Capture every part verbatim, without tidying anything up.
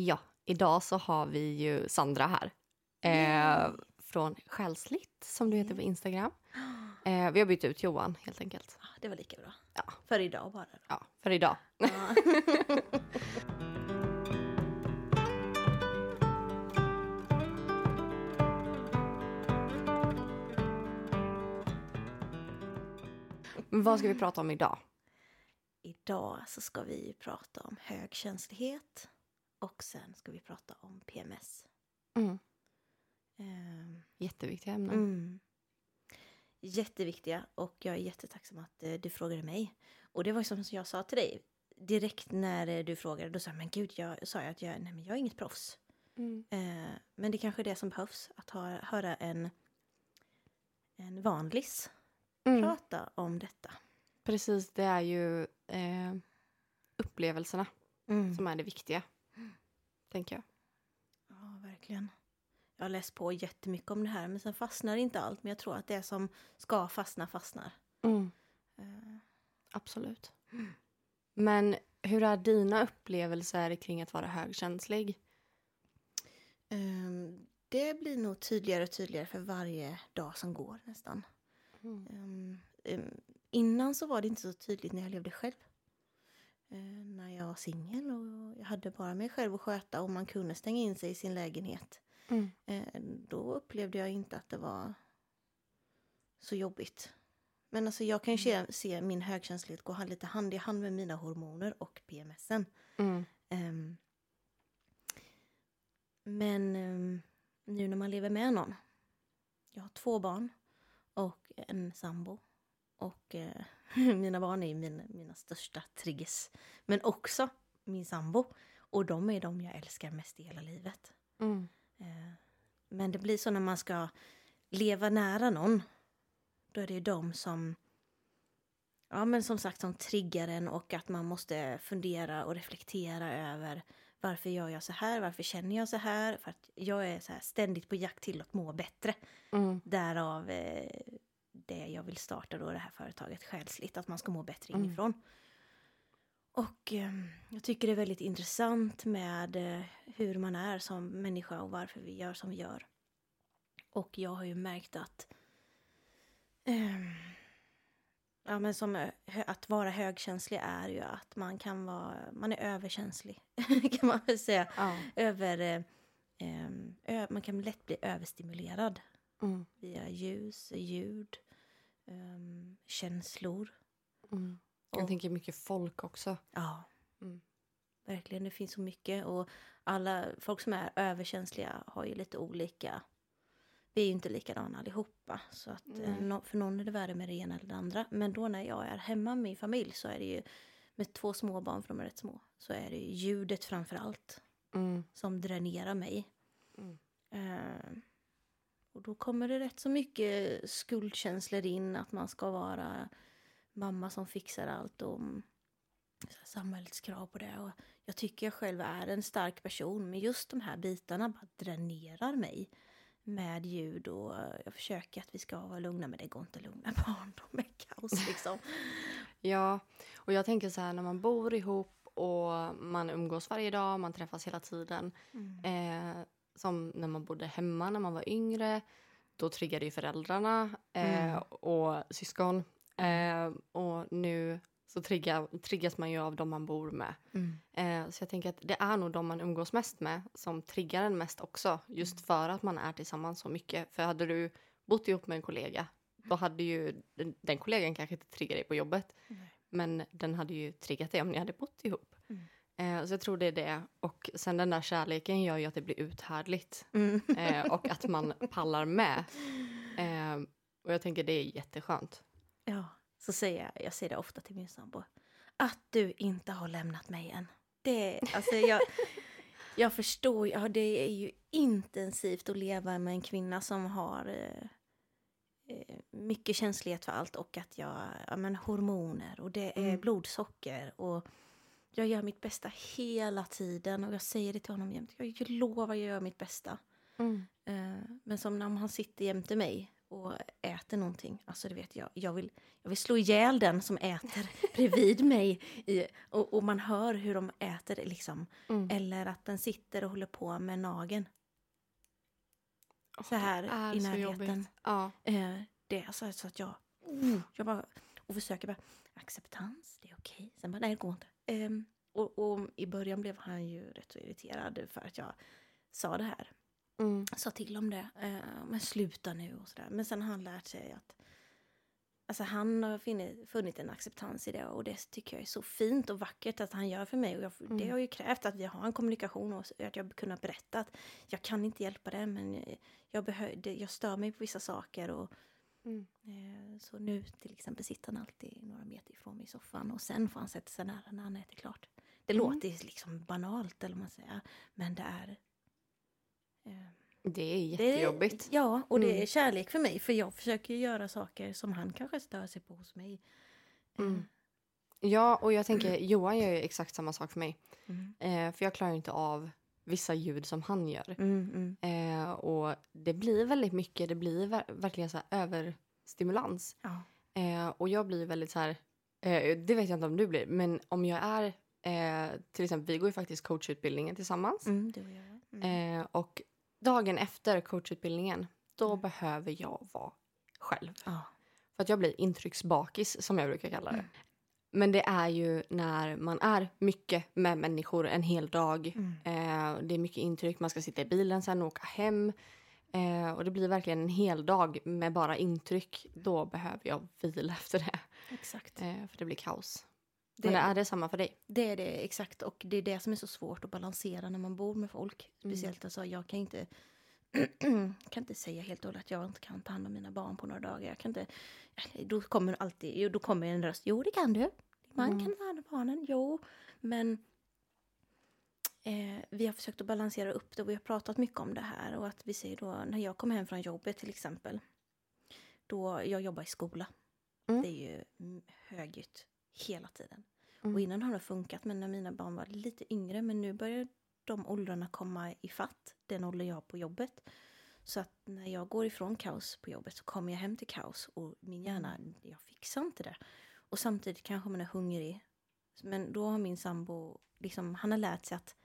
Ja, idag så har vi ju Sandra här. Eh, mm. Från sjalsligt, som du heter på Instagram. Eh, vi har bytt ut Johan, helt enkelt. Det var lika bra. Ja. För idag bara. Då. Ja, för idag. Ja. Vad ska vi prata om idag? Idag så ska vi prata om högkänslighet. Och sen ska vi prata om P M S. Mm. Um, Jätteviktiga ämnen. Mm. Jätteviktiga. Och jag är jättetacksam att uh, du frågade mig. Och det var som jag sa till dig. Direkt när uh, du frågade. Då sa jag, men gud, jag sa jag att jag, nej, men jag är inget proffs. Mm. Uh, men det är kanske är det som behövs. Att ha, höra en, en vanlis. Mm. Prata om detta. Precis, det är ju eh, upplevelserna mm. som är det viktiga, mm. tänker jag. Ja, verkligen. Jag har läst på jättemycket om det här, men sen fastnar inte allt. Men jag tror att det som ska fastna, fastnar. Mm. Eh. Absolut. Mm. Men hur är dina upplevelser kring att vara högkänslig? Um, det blir nog tydligare och tydligare för varje dag som går nästan. Mm. Um, um, innan så var det inte så tydligt när jag levde själv. Uh, när jag var singel och jag hade bara mig själv att sköta och man kunde stänga in sig i sin lägenhet. Mm. Uh, då upplevde jag inte att det var så jobbigt. Men alltså jag kan ju mm. se, se min högkänslighet gå lite hand i hand med mina hormoner och P M S:en. Mm. Um, men um, nu när man lever med någon. Jag har två barn. Och en sambo. Och eh, mina barn är mina, mina största triggers. Men också min sambo. Och de är de jag älskar mest i hela livet. Mm. Eh, men det blir så när man ska leva nära någon. Då är det ju de som... Ja, men som sagt, som triggar en. Och att man måste fundera och reflektera över... Varför gör jag så här? Varför känner jag så här? För att jag är så här ständigt på jakt till att må bättre. Mm. Därav eh, det jag vill starta då, det här företaget sjalsligt. Att man ska må bättre mm. inifrån. Och eh, jag tycker det är väldigt intressant med eh, hur man är som människa och varför vi gör som vi gör. Och jag har ju märkt att eh, ja, men som, att vara högkänslig är ju att man kan vara, man är överkänslig, kan man väl säga. Ja. Över, eh, ö, man kan lätt bli överstimulerad mm. via ljus, ljud, eh, känslor. Mm. Jag och, tänker mycket folk också. Ja, mm. verkligen, det finns så mycket. Och alla folk som är överkänsliga har ju lite olika... Vi är ju inte likadana allihopa. Så att, mm. för någon är det värre med det ena eller det andra. Men då när jag är hemma med min familj så är det ju... Med två små barn, för de är rätt små. Så är det ju ljudet framför allt. Mm. Som dränerar mig. Mm. Uh, och då kommer det rätt så mycket skuldkänslor in. Att man ska vara mamma som fixar allt. Och samhällets krav på det. Och jag tycker jag själv är en stark person. Men just de här bitarna bara dränerar mig. Med ljud och jag försöker att vi ska vara lugna, men det går inte att lugna barn, de är kaos liksom. Ja, och jag tänker så här, när man bor ihop och man umgås varje dag, man träffas hela tiden. Mm. Eh, som när man bodde hemma när man var yngre, då triggade ju föräldrarna eh, mm. och syskon. Eh, och nu så triggar, triggas man ju av de man bor med. Mm. Eh, så jag tänker att det är nog de man umgås mest med som triggar en mest också. Just mm. för att man är tillsammans så mycket. För hade du bott ihop med en kollega, då hade ju den, den kollegan kanske inte triggat dig på jobbet. Mm. Men den hade ju triggat dig om ni hade bott ihop. Mm. Eh, så jag tror det är det. Och sen den där kärleken gör ju att det blir uthärdligt. Mm. Eh, och att man pallar med. Eh, och jag tänker det är jätteskönt. Ja. Så säger jag, jag säger det ofta till min sambo. Att du inte har lämnat mig än. Det, alltså jag, jag förstår, ja, det är ju intensivt att leva med en kvinna som har eh, mycket känslighet för allt. Och att jag, ja men hormoner och det är mm. blodsocker. Och jag gör mitt bästa hela tiden. Och jag säger det till honom jämt. Jag lovar, jag gör mitt bästa. Mm. Eh, men som när han sitter jämte mig. och äter någonting. Alltså det vet jag. Jag vill, jag vill slå ihjäl den som äter bredvid mig. I, och, och man hör hur de äter liksom. Mm. Eller att den sitter och håller på med nageln. Oh, så här i närheten. Ja. Eh, det är så, så att jag... Mm. Jag bara... Och försöker bara... Acceptans, det är okej. Sen bara, nej det går inte. Eh, och, och i början blev han ju rätt så irriterad för att jag sa det här. Mm. Sa till om det. Eh, men sluta nu och sådär. Men sen har han lärt sig att... Alltså han har funnit, funnit en acceptans i det. Och det tycker jag är så fint och vackert att han gör för mig. Och jag, mm. det har ju krävt att vi har en kommunikation. Och att jag kunnat berätta att jag kan inte hjälpa det. Men jag, behö- jag stör mig på vissa saker. Och, mm. eh, så nu till exempel sitter han alltid några meter ifrån mig i soffan. Och sen får han sätta sig nära när han äter klart. Det mm. låter liksom banalt eller vad man säger. Men det är... Det är jättejobbigt. Det, ja, och det är kärlek för mig. För jag försöker göra saker som han kanske stör sig på hos mig. Mm. Ja, och jag tänker, Johan gör ju exakt samma sak för mig. Mm. Eh, för jag klarar inte av vissa ljud som han gör. Mm, mm. Eh, och det blir väldigt mycket, det blir ver- verkligen så här överstimulans. Ja. Eh, och jag blir väldigt så här, eh, det vet jag inte om du blir, men om jag är, eh, till exempel, vi går ju faktiskt coachutbildningen tillsammans. Mm, det gör jag. Mm. Eh, och dagen efter coachutbildningen då mm. behöver jag vara själv. Ah. För att jag blir intrycksbakis som jag brukar kalla det. Mm. Men det är ju när man är mycket med människor en hel dag. Mm. Eh, det är mycket intryck. Man ska sitta i bilen sen och åka hem. Eh, och det blir verkligen en hel dag med bara intryck. Mm. Då behöver jag vila efter det. Exakt. Eh, för det blir kaos. Det, men det är det samma för dig? Det är det, exakt. Och det är det som är så svårt att balansera när man bor med folk. Speciellt mm. alltså, jag kan inte, kan inte säga helt och hållet att jag inte kan ta hand om mina barn på några dagar. Jag kan inte, då kommer alltid, då kommer en röst. Jo, det kan du. Man mm. kan ta hand om barnen, jo. Men eh, vi har försökt att balansera upp det och vi har pratat mycket om det här. Och att vi säger då, när jag kommer hem från jobbet till exempel. Då jag jobbar i skola. Mm. Det är ju högljutt. Hela tiden. Mm. Och innan har det funkat. Men när mina barn var lite yngre. Men nu börjar de åldrarna komma i fatt. Den ålder jag har på jobbet. Så att när jag går ifrån kaos på jobbet. Så kommer jag hem till kaos. Och min hjärna. Jag fixar inte det. Och samtidigt kanske man är hungrig. Men då har min sambo. Liksom, han har lärt sig att.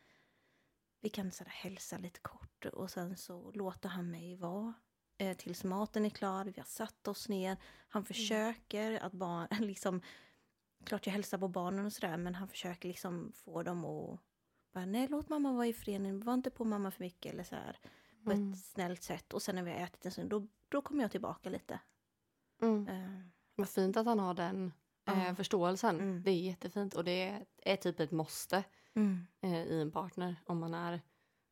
Vi kan sådär hälsa lite kort. Och sen så låter han mig vara. Eh, tills maten är klar. Vi har satt oss ner. Han försöker mm. att bara liksom. Klart jag hälsar på barnen och sådär. Men han försöker liksom få dem att... Bara, nej, låt mamma vara i föreningen. Var inte på mamma för mycket. Eller så här. På mm. ett snällt sätt. Och sen när vi har ätit en stund. Då, då kommer jag tillbaka lite. Mm. Uh. Vad fint att han har den uh. eh, förståelsen. Mm. Det är jättefint. Och det är, är typ ett måste. Mm. Eh, I en partner. Om man är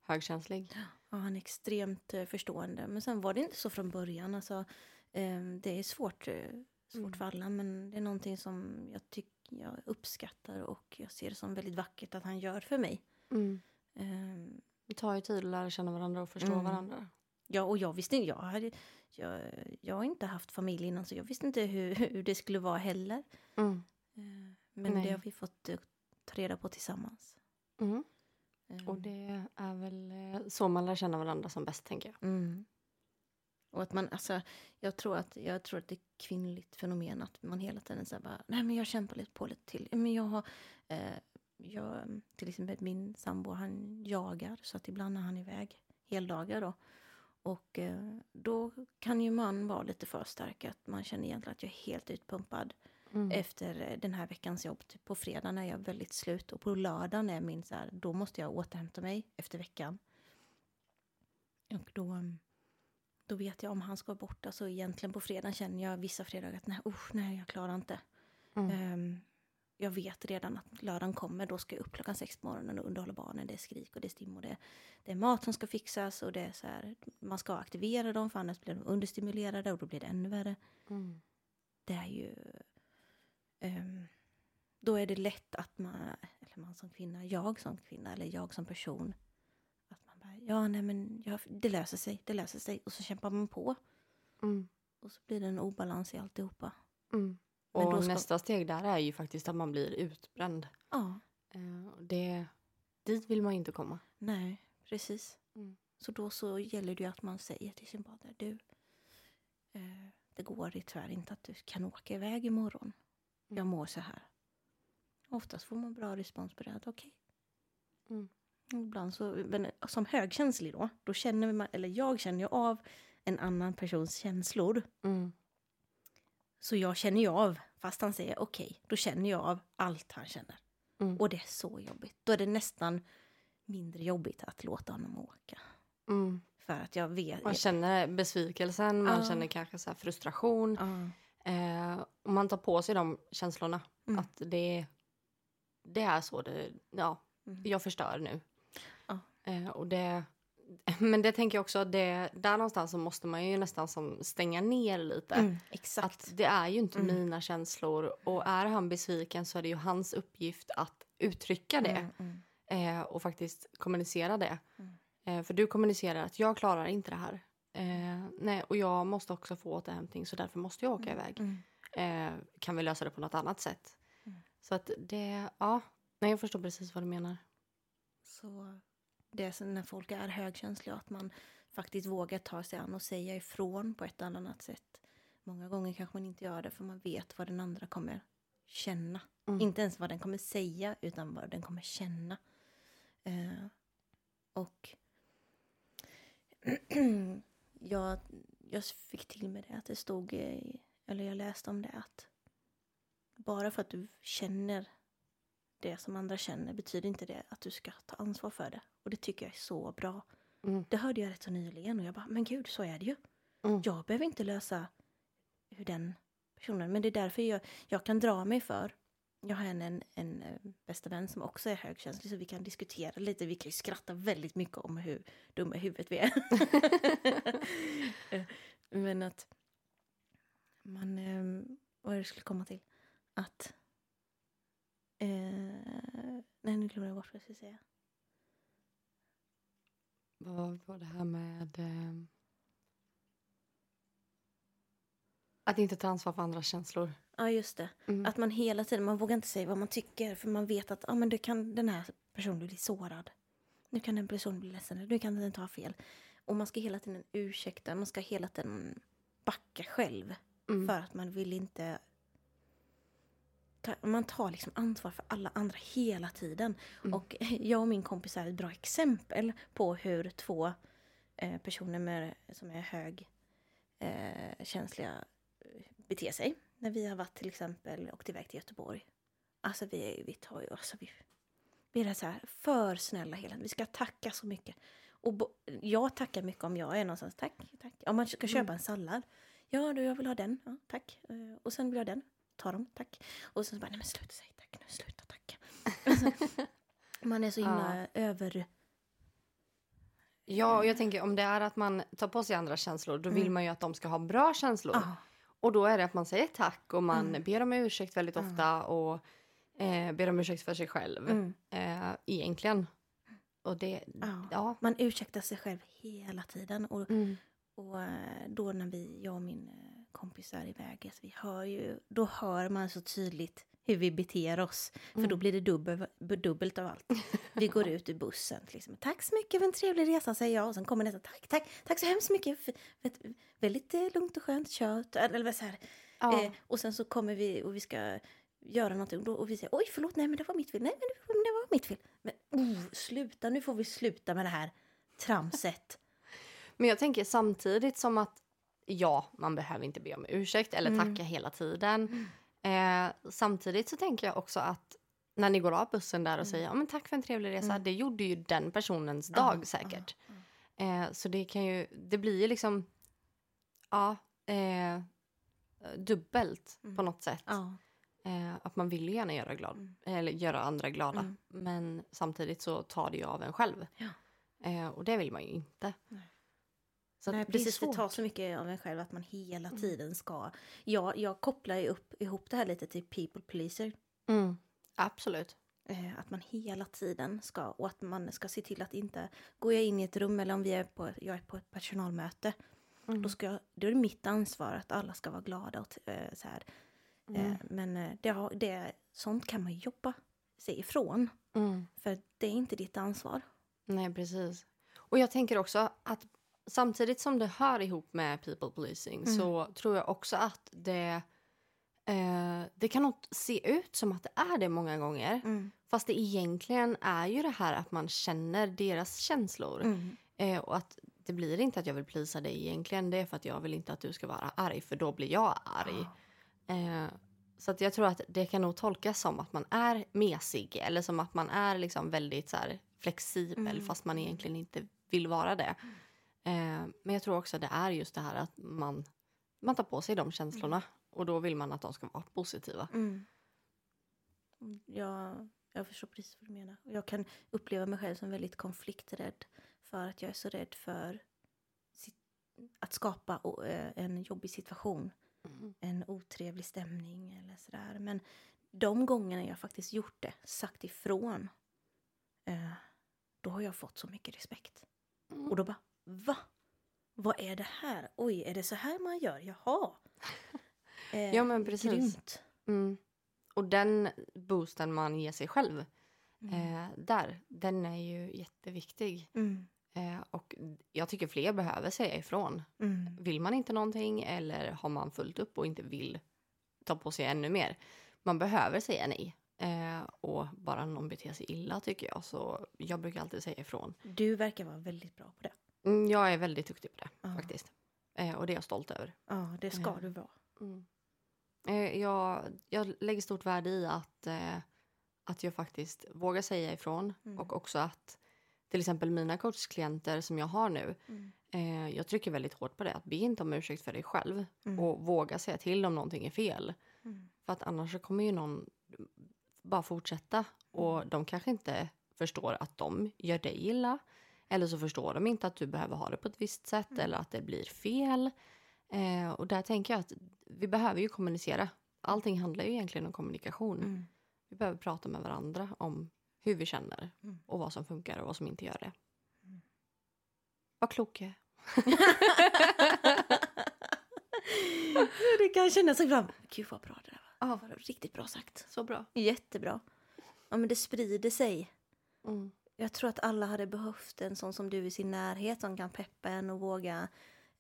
högkänslig. Ja, han är extremt eh, förstående. Men sen var det inte så från början. Alltså, eh, det är svårt... Eh, Svårt mm. för alla, men det är någonting som jag tycker jag uppskattar och jag ser det som väldigt vackert att han gör för mig. Mm. Um, det tar ju tid att lära känna varandra och förstå mm. varandra. Ja, och jag visste inte, jag hade, jag, jag har inte haft familj innan så jag visste inte hur, hur det skulle vara heller. Mm. Uh, men Nej. Det har vi fått uh, ta reda på tillsammans. Mm. Um. Och det är väl uh, så man lär känna varandra som bäst, tänker jag. Mm. Och att man, alltså, jag tror att, jag tror att det är ett kvinnligt fenomen att man hela tiden säger bara, nej men jag kämpar lite på lite till. Men jag har, eh, jag, till exempel min sambo, han jagar så att ibland är han iväg heldagar då. Och eh, då kan ju man vara lite för stark att man känner egentligen att jag är helt utpumpad mm. efter den här veckans jobb. Typ på fredagen är jag väldigt slut och på lördagen är min så här, då måste jag återhämta mig efter veckan. Och då... Då vet jag om han ska bort. Alltså egentligen på fredag känner jag vissa fredagar att nej, usch, nej jag klarar inte. Mm. Um, jag vet redan att lördagen kommer. Då ska jag upp klockan sex på morgonen och underhålla barnen. Det är skrik och det är stim och det, det är mat som ska fixas. Och det är så här, man ska aktivera dem för annars blir de understimulerade och då blir det ännu värre. Mm. Det är ju... Um, då är det lätt att man, eller man som kvinna, jag som kvinna eller jag som person... Ja, nej men jag, det löser sig, det löser sig. Och så kämpar man på. Mm. Och så blir det en obalans i alltihopa. Mm. Men och då ska... nästa steg där är ju faktiskt att man blir utbränd. Ja. Eh, det, dit vill man inte komma. Nej, precis. Mm. Så då så gäller det ju att man säger till sin partner, du, Eh, det går tyvärr inte att du kan åka iväg imorgon. Jag mår så här. Oftast får man bra respons på det. Okej. Okay. Mm. Ibland så, men som högkänslig då, då känner man, eller jag känner ju av en annan persons känslor. Mm. Så jag känner ju av, fast han säger okej, okay, då känner jag av allt han känner. Mm. Och det är så jobbigt. Då är det nästan mindre jobbigt att låta honom åka. Mm. För att jag vet... Man känner besvikelsen, man ah. känner kanske så här frustration. Ah. Eh, och man tar på sig de känslorna. Mm. Att det, det är så det... Ja, mm. jag förstör nu. Ah. Eh, och det... Men det tänker jag också, det, där någonstans så måste man ju nästan som stänga ner lite. Mm, exakt. Att det är ju inte mm. mina känslor. Och är han besviken så är det ju hans uppgift att uttrycka det. Mm, mm. Eh, och faktiskt kommunicera det. Mm. Eh, för du kommunicerar att jag klarar inte det här. Eh, nej, och jag måste också få återhämtning så därför måste jag åka mm, iväg. Mm. Eh, kan vi lösa det på något annat sätt? Mm. Så att det, ja. Nej, jag förstår precis vad du menar. Så... Det är när folk är högkänsliga att man faktiskt vågar ta sig an och säga ifrån på ett eller annat sätt. Många gånger kanske man inte gör det för man vet vad den andra kommer känna. Mm. Inte ens vad den kommer säga utan vad den kommer känna. Eh, och jag, jag fick till mig det att det stod, i, eller jag läste om det att bara för att du känner det som andra känner betyder inte det att du ska ta ansvar för det. Och det tycker jag är så bra. Mm. Det hörde jag rätt så nyligen. Och jag bara, men gud, så är det ju. Mm. Jag behöver inte lösa hur den personen... Men det är därför jag, jag kan dra mig för... Jag har en, en, en bästa vän som också är högkänslig. Så vi kan diskutera lite. Vi kan ju skratta väldigt mycket om hur dumma i huvudet vi är. Men att... Man... Vad är det skulle komma till? Att... Eh, nej, nu glömde jag bort vad jag skulle säga. Vad var det här med... Eh, att inte ta ansvar för andras känslor. Ja, just det. Mm. Att man hela tiden, man vågar inte säga vad man tycker. För man vet att ah, men det kan, den här personen blir sårad. Nu kan den personen bli ledsen. Nu kan den ta fel. Och man ska hela tiden ursäkta. Man ska hela tiden backa själv. Mm. För att man vill inte... Man tar liksom ansvar för alla andra hela tiden. Mm. Och jag och min kompis är ett bra exempel på hur två eh, personer med, som är högkänsliga eh, beter sig. När vi har varit till exempel åkt iväg till Göteborg. Alltså vi, vi tar ju... Alltså vi, vi är så här för snälla hela tiden. Vi ska tacka så mycket. Och bo, jag tackar mycket om jag är någonstans. Tack, tack. Om man ska köpa en sallad. Ja, du, jag vill ha den. Ja, tack. Och sen vill jag den. Ta dem, tack. Och sen så bara, nej men sluta säg tack nu, sluta tacka. Alltså, man är så himla ja. över... Ja, och jag tänker om det är att man tar på sig andra känslor, då mm. vill man ju att de ska ha bra känslor. Ja. Och då är det att man säger tack och man mm. ber om ursäkt väldigt ja. ofta och eh, ber om ursäkt för sig själv. Mm. Eh, egentligen. Och det, ja. ja. Man ursäktar sig själv hela tiden. Och, mm. och då när vi, jag och min... kompisar i vägen, vi hör ju, då hör man så tydligt hur vi beter oss, mm. för då blir det dubbel, dubbelt av allt. Vi går ut ur bussen liksom, tack så mycket för en trevlig resa säger jag, och sen kommer nästa, tack, tack, tack så hemskt mycket för, för ett väldigt lugnt och skönt kört, eller så här. Ja. Eh, och sen så kommer vi och vi ska göra någonting, och vi säger, oj förlåt, nej men det var mitt fel, nej men det var mitt fel, men oh, sluta, nu får vi sluta med det här tramset. Men jag tänker samtidigt som att ja, man behöver inte be om ursäkt eller tacka mm. hela tiden. Mm. Eh, samtidigt så tänker jag också att när ni går av bussen där och mm. säger ja men tack för en trevlig resa, mm. det gjorde ju den personens dag mm. säkert. Mm. Eh, så det kan ju, det blir ju liksom ja, eh, dubbelt mm. på något sätt. Mm. Eh, att man vill ju gärna göra, glad, mm. eller göra andra glada. Mm. Men samtidigt så tar det ju av en själv. Ja. Eh, och det vill man ju inte. Nej. Så nej, precis, det tar så mycket av en själv att man hela tiden ska... Ja, jag kopplar ju upp, ihop det här lite till people pleaser. Mm, absolut. Att man hela tiden ska... Och att man ska se till att inte... Går jag in i ett rum eller om vi är på, jag är på ett personalmöte. Mm. Då, ska jag, då är det mitt ansvar att alla ska vara glada. Och äh, så här. Mm. Äh, men det har, det, sånt kan man jobba sig ifrån. Mm. För det är inte ditt ansvar. Nej, precis. Och jag tänker också att... samtidigt som det hör ihop med people policing mm. så tror jag också att det eh, det kan nog se ut som att det är det många gånger. Mm. Fast det egentligen är ju det här att man känner deras känslor. Mm. Eh, och att det blir inte att jag vill plisa dig egentligen. Det är för att jag vill inte att du ska vara arg. För då blir jag arg. Ah. Eh, så att jag tror att det kan nog tolkas som att man är mesig. Eller som att man är liksom väldigt så här flexibel. Mm. Fast man egentligen inte vill vara det. Eh, men jag tror också att det är just det här att man, man tar på sig de känslorna. Mm. Och då vill man att de ska vara positiva. Mm. Ja... Jag förstår precis vad du menar. Jag kan uppleva mig själv som väldigt konflikträdd. För att jag är så rädd för att skapa en jobbig situation. Mm. En otrevlig stämning eller sådär. Men de gångerna jag faktiskt gjort det, sagt ifrån. Då har jag fått så mycket respekt. Mm. Och då bara, va? Vad är det här? Oj, är det så här man gör? Jaha. eh, ja men precis. Grymt. Mm. Och den boosten man ger sig själv mm. eh, där, den är ju jätteviktig. Mm. Eh, och jag tycker fler behöver säga ifrån. Mm. Vill man inte någonting eller har man fullt upp och inte vill ta på sig ännu mer. Man behöver säga nej. Eh, och bara någon beter sig illa tycker jag. Så jag brukar alltid säga ifrån. Du verkar vara väldigt bra på det. Mm, jag är väldigt duktig på det ah. faktiskt. Eh, och det är jag stolt över. Ja, ah, det ska eh. du vara. Mm. Jag, jag lägger stort värde i att, eh, att jag faktiskt vågar säga ifrån. Mm. Och också att till exempel mina coachklienter som jag har nu. Mm. Eh, jag trycker väldigt hårt på det. Att be inte om ursäkt för dig själv. Mm. Och våga säga till om någonting är fel. Mm. För att annars så kommer ju någon bara fortsätta. Och de kanske inte förstår att de gör dig illa. Eller så förstår de inte att du behöver ha det på ett visst sätt. Mm. Eller att det blir fel. Eh, och där tänker jag att vi behöver ju kommunicera. Allting handlar ju egentligen om kommunikation. Mm. Vi behöver prata med varandra om hur vi känner. Mm. Och vad som funkar och vad som inte gör det. Mm. Vad klok är. Det kan kännas så bra. Gud vad bra det där var. Ja, var riktigt bra sagt. Så bra. Jättebra. Ja men det sprider sig. Mm. Jag tror att alla hade behövt en sån som du i sin närhet. Som kan peppa en och våga...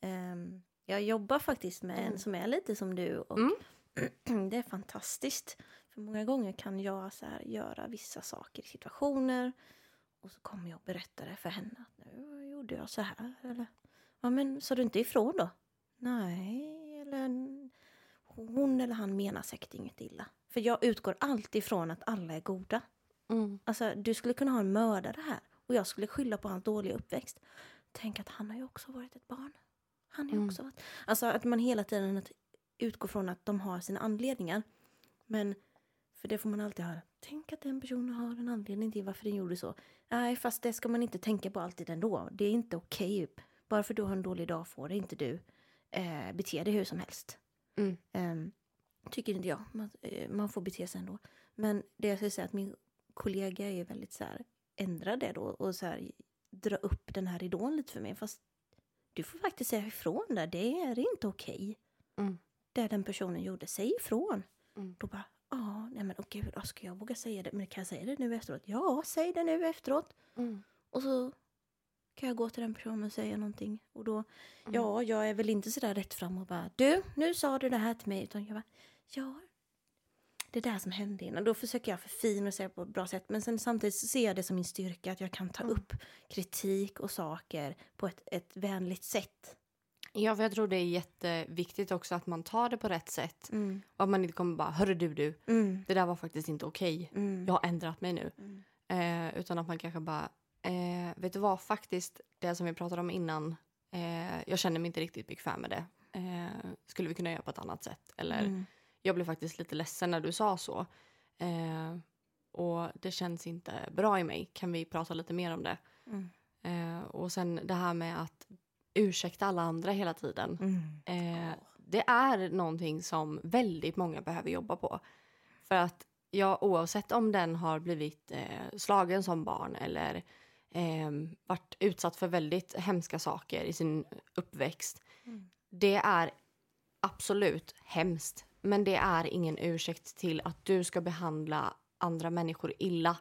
Um, Jag jobbar faktiskt med en som är lite som du. Och mm. det är fantastiskt. För många gånger kan jag så här göra vissa saker i situationer. Och så kommer jag och berättar det för henne. Att nu gjorde jag så här. Eller, ja men sa du inte ifrån då? Nej. Eller, hon eller han menar säkert inget illa. För jag utgår alltid från att alla är goda. Mm. Alltså du skulle kunna ha en mördare här. Och jag skulle skylla på hans dåliga uppväxt. Tänk att han har ju också varit ett barn. Han är också... Mm. Alltså att man hela tiden utgår från att de har sina anledningar. Men för det får man alltid höra. Tänk att den personen har en anledning till varför den gjorde så. Nej, fast det ska man inte tänka på alltid ändå. Det är inte okej. Bara för du har en dålig dag får det inte du eh, bete dig hur som helst. Mm. Um, tycker inte jag. Man, eh, man får bete sig ändå. Men det jag skulle säga att min kollega är väldigt så här... Ändra det då och så här... Dra upp den här ridån lite för mig. Fast... Du får faktiskt säga ifrån där. Det är inte okej. Mm. Det den personen gjorde. Säg ifrån. Mm. Då bara, ja, nej men okej. Då ska jag våga säga det? Men kan jag säga det nu efteråt? Ja, säg det nu efteråt. Mm. Och så kan jag gå till den personen och säga någonting. Och då, mm. ja, jag är väl inte sådär rätt fram och bara, du, nu sa du det här till mig. Utan jag bara, ja, det där som hände innan. Då försöker jag förfina och säga på ett bra sätt. Men sen samtidigt så ser jag det som min styrka. Att jag kan ta mm. upp kritik och saker på ett, ett vänligt sätt. Ja, för jag tror det är jätteviktigt också. Att man tar det på rätt sätt. Mm. Och att man inte kommer bara, hörru du du. Mm. Det där var faktiskt inte okej. Okay. Mm. Jag har ändrat mig nu. Mm. Eh, utan att man kanske bara, eh, vet du vad faktiskt. Det som vi pratade om innan. Eh, jag känner mig inte riktigt bekväm med det. Eh, skulle vi kunna göra på ett annat sätt? Eller... Mm. Jag blev faktiskt lite ledsen när du sa så. Eh, och det känns inte bra i mig. Kan vi prata lite mer om det? Mm. Eh, och sen det här med att ursäkta alla andra hela tiden. Mm. Eh, det är någonting som väldigt många behöver jobba på. För att jag, oavsett om den har blivit eh, slagen som barn. Eller eh, varit utsatt för väldigt hemska saker i sin uppväxt. Mm. Det är absolut hemskt. Men det är ingen ursäkt till att du ska behandla andra människor illa.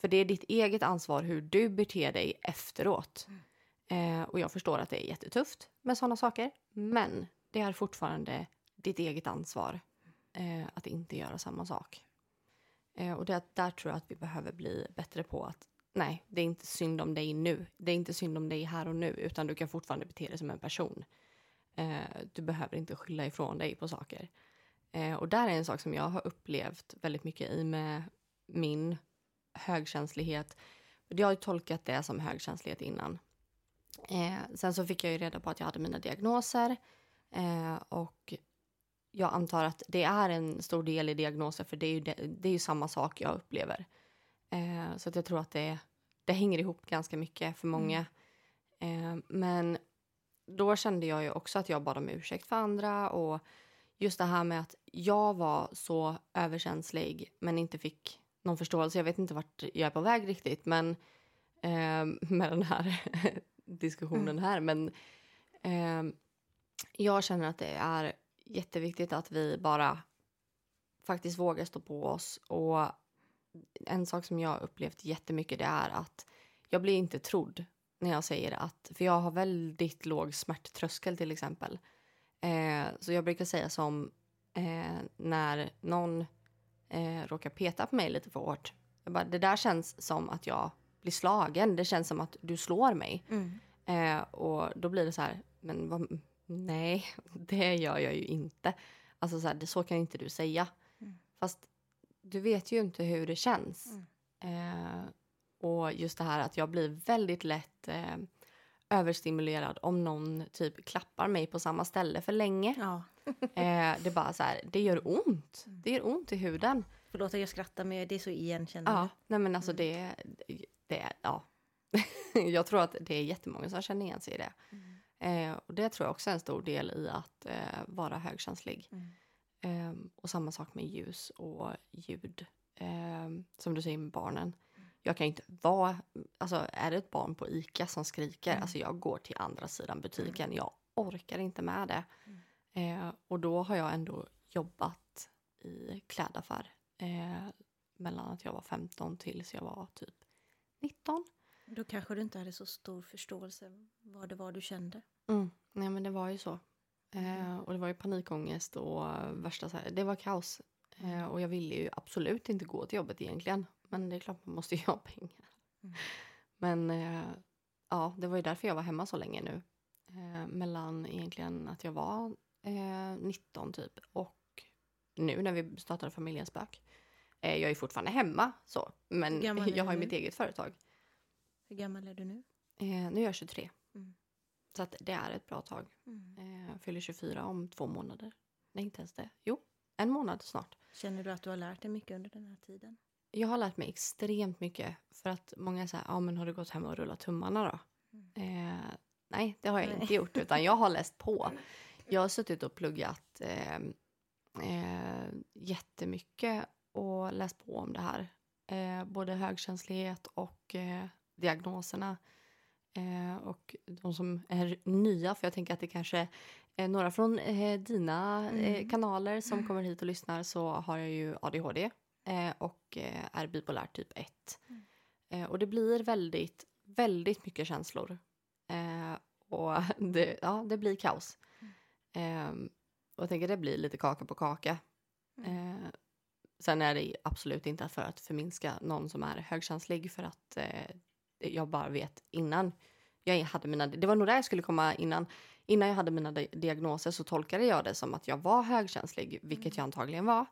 För det är ditt eget ansvar hur du beter dig efteråt. Eh, och jag förstår att det är jättetufft med sådana saker. Men det är fortfarande ditt eget ansvar eh, att inte göra samma sak. Eh, och det, där tror jag att vi behöver bli bättre på att nej, det är inte synd om dig nu. Det är inte synd om dig här och nu, utan du kan fortfarande bete dig som en person. Eh, du behöver inte skylla ifrån dig på saker. Eh, och där är en sak som jag har upplevt väldigt mycket i med min högkänslighet. Jag har ju tolkat det som högkänslighet innan. Eh, sen så fick jag ju reda på att jag hade mina diagnoser. Eh, och jag antar att det är en stor del i diagnoser, för det är ju, det, det är ju samma sak jag upplever. Eh, så att jag tror att det, det hänger ihop ganska mycket för många. Eh, men då kände jag ju också att jag bad om ursäkt för andra. Och just det här med att jag var så överkänslig men inte fick någon förståelse. Jag vet inte vart jag är på väg riktigt, men eh, med den här diskussionen här. Men eh, jag känner att det är jätteviktigt att vi bara faktiskt vågar stå på oss. Och en sak som jag har upplevt jättemycket, det är att jag blir inte trodd när jag säger att, för jag har väldigt låg smärttröskel till exempel. Eh, så jag brukar säga som eh, när någon eh, råkar peta på mig lite för hårt. Jag bara, det där känns som att jag blir slagen. Det känns som att du slår mig. Mm. Eh, och då blir det så här, men vad, nej, det gör jag ju inte. Alltså så här, det, så kan inte du säga. Mm. Fast du vet ju inte hur det känns. Mm. Eh, och just det här att jag blir väldigt lätt eh, överstimulerad om någon typ klappar mig på samma ställe för länge. Ja. eh, det är bara så här, det gör ont. Mm. Det gör ont i huden. Förlåt att jag skrattar, men det är så igenkännande. Ja, nej men alltså det, det, det ja. Jag tror att det är jättemånga som känner igen sig i det. Mm. Eh, och det tror jag också är en stor del i att eh, vara högkänslig. Mm. Eh, och samma sak med ljus och ljud. Eh, som du säger med barnen. Jag kan inte vara, alltså är det ett barn på ICA som skriker, mm. alltså jag går till andra sidan butiken, mm. jag orkar inte med det. Mm. Eh, och då har jag ändå jobbat i klädaffär eh, mellan att jag var femton tills jag var typ nitton. Då kanske du inte hade så stor förståelse vad det var du kände. Mm. Nej men det var ju så. Eh, och det var ju panikångest och värsta så här, det var kaos. Eh, och jag ville ju absolut inte gå till jobbet egentligen. Men det är klart man måste ju ha pengar. Mm. Men eh, ja, det var ju därför jag var hemma så länge nu. Eh, mellan egentligen att jag var eh, nitton typ. Och nu när vi startade Familjen Spök. Eh, jag är fortfarande hemma så. Men jag har ju mitt eget företag. Hur gammal är du nu? Eh, nu är jag tjugotre. Mm. Så att det är ett bra tag. Mm. Eh, jag fyller tjugofyra om två månader. Nej, inte ens det. Jo, en månad snart. Känner du att du har lärt dig mycket under den här tiden? Jag har lärt mig extremt mycket. För att många säger, ja ah, men har du gått hem och rullat tummarna då? Mm. Eh, nej, det har jag nej. inte gjort. Utan jag har läst på. Jag har suttit och pluggat eh, eh, jättemycket. Och läst på om det här. Eh, både högkänslighet och eh, diagnoserna. Eh, och de som är nya. För jag tänker att det kanske är några från eh, dina eh, kanaler som kommer hit och lyssnar. Så har jag ju A D H D. Och är bipolär typ ett. Mm. Och det blir väldigt, väldigt mycket känslor. Och det, ja, det blir kaos. Mm. Och jag tänker det blir lite kaka på kaka. Mm. Sen är det absolut inte för att förminska någon som är högkänslig. För att jag bara vet innan jag hade mina... Det var nog där jag skulle komma innan. Innan jag hade mina diagnoser så tolkade jag det som att jag var högkänslig. Vilket jag antagligen var.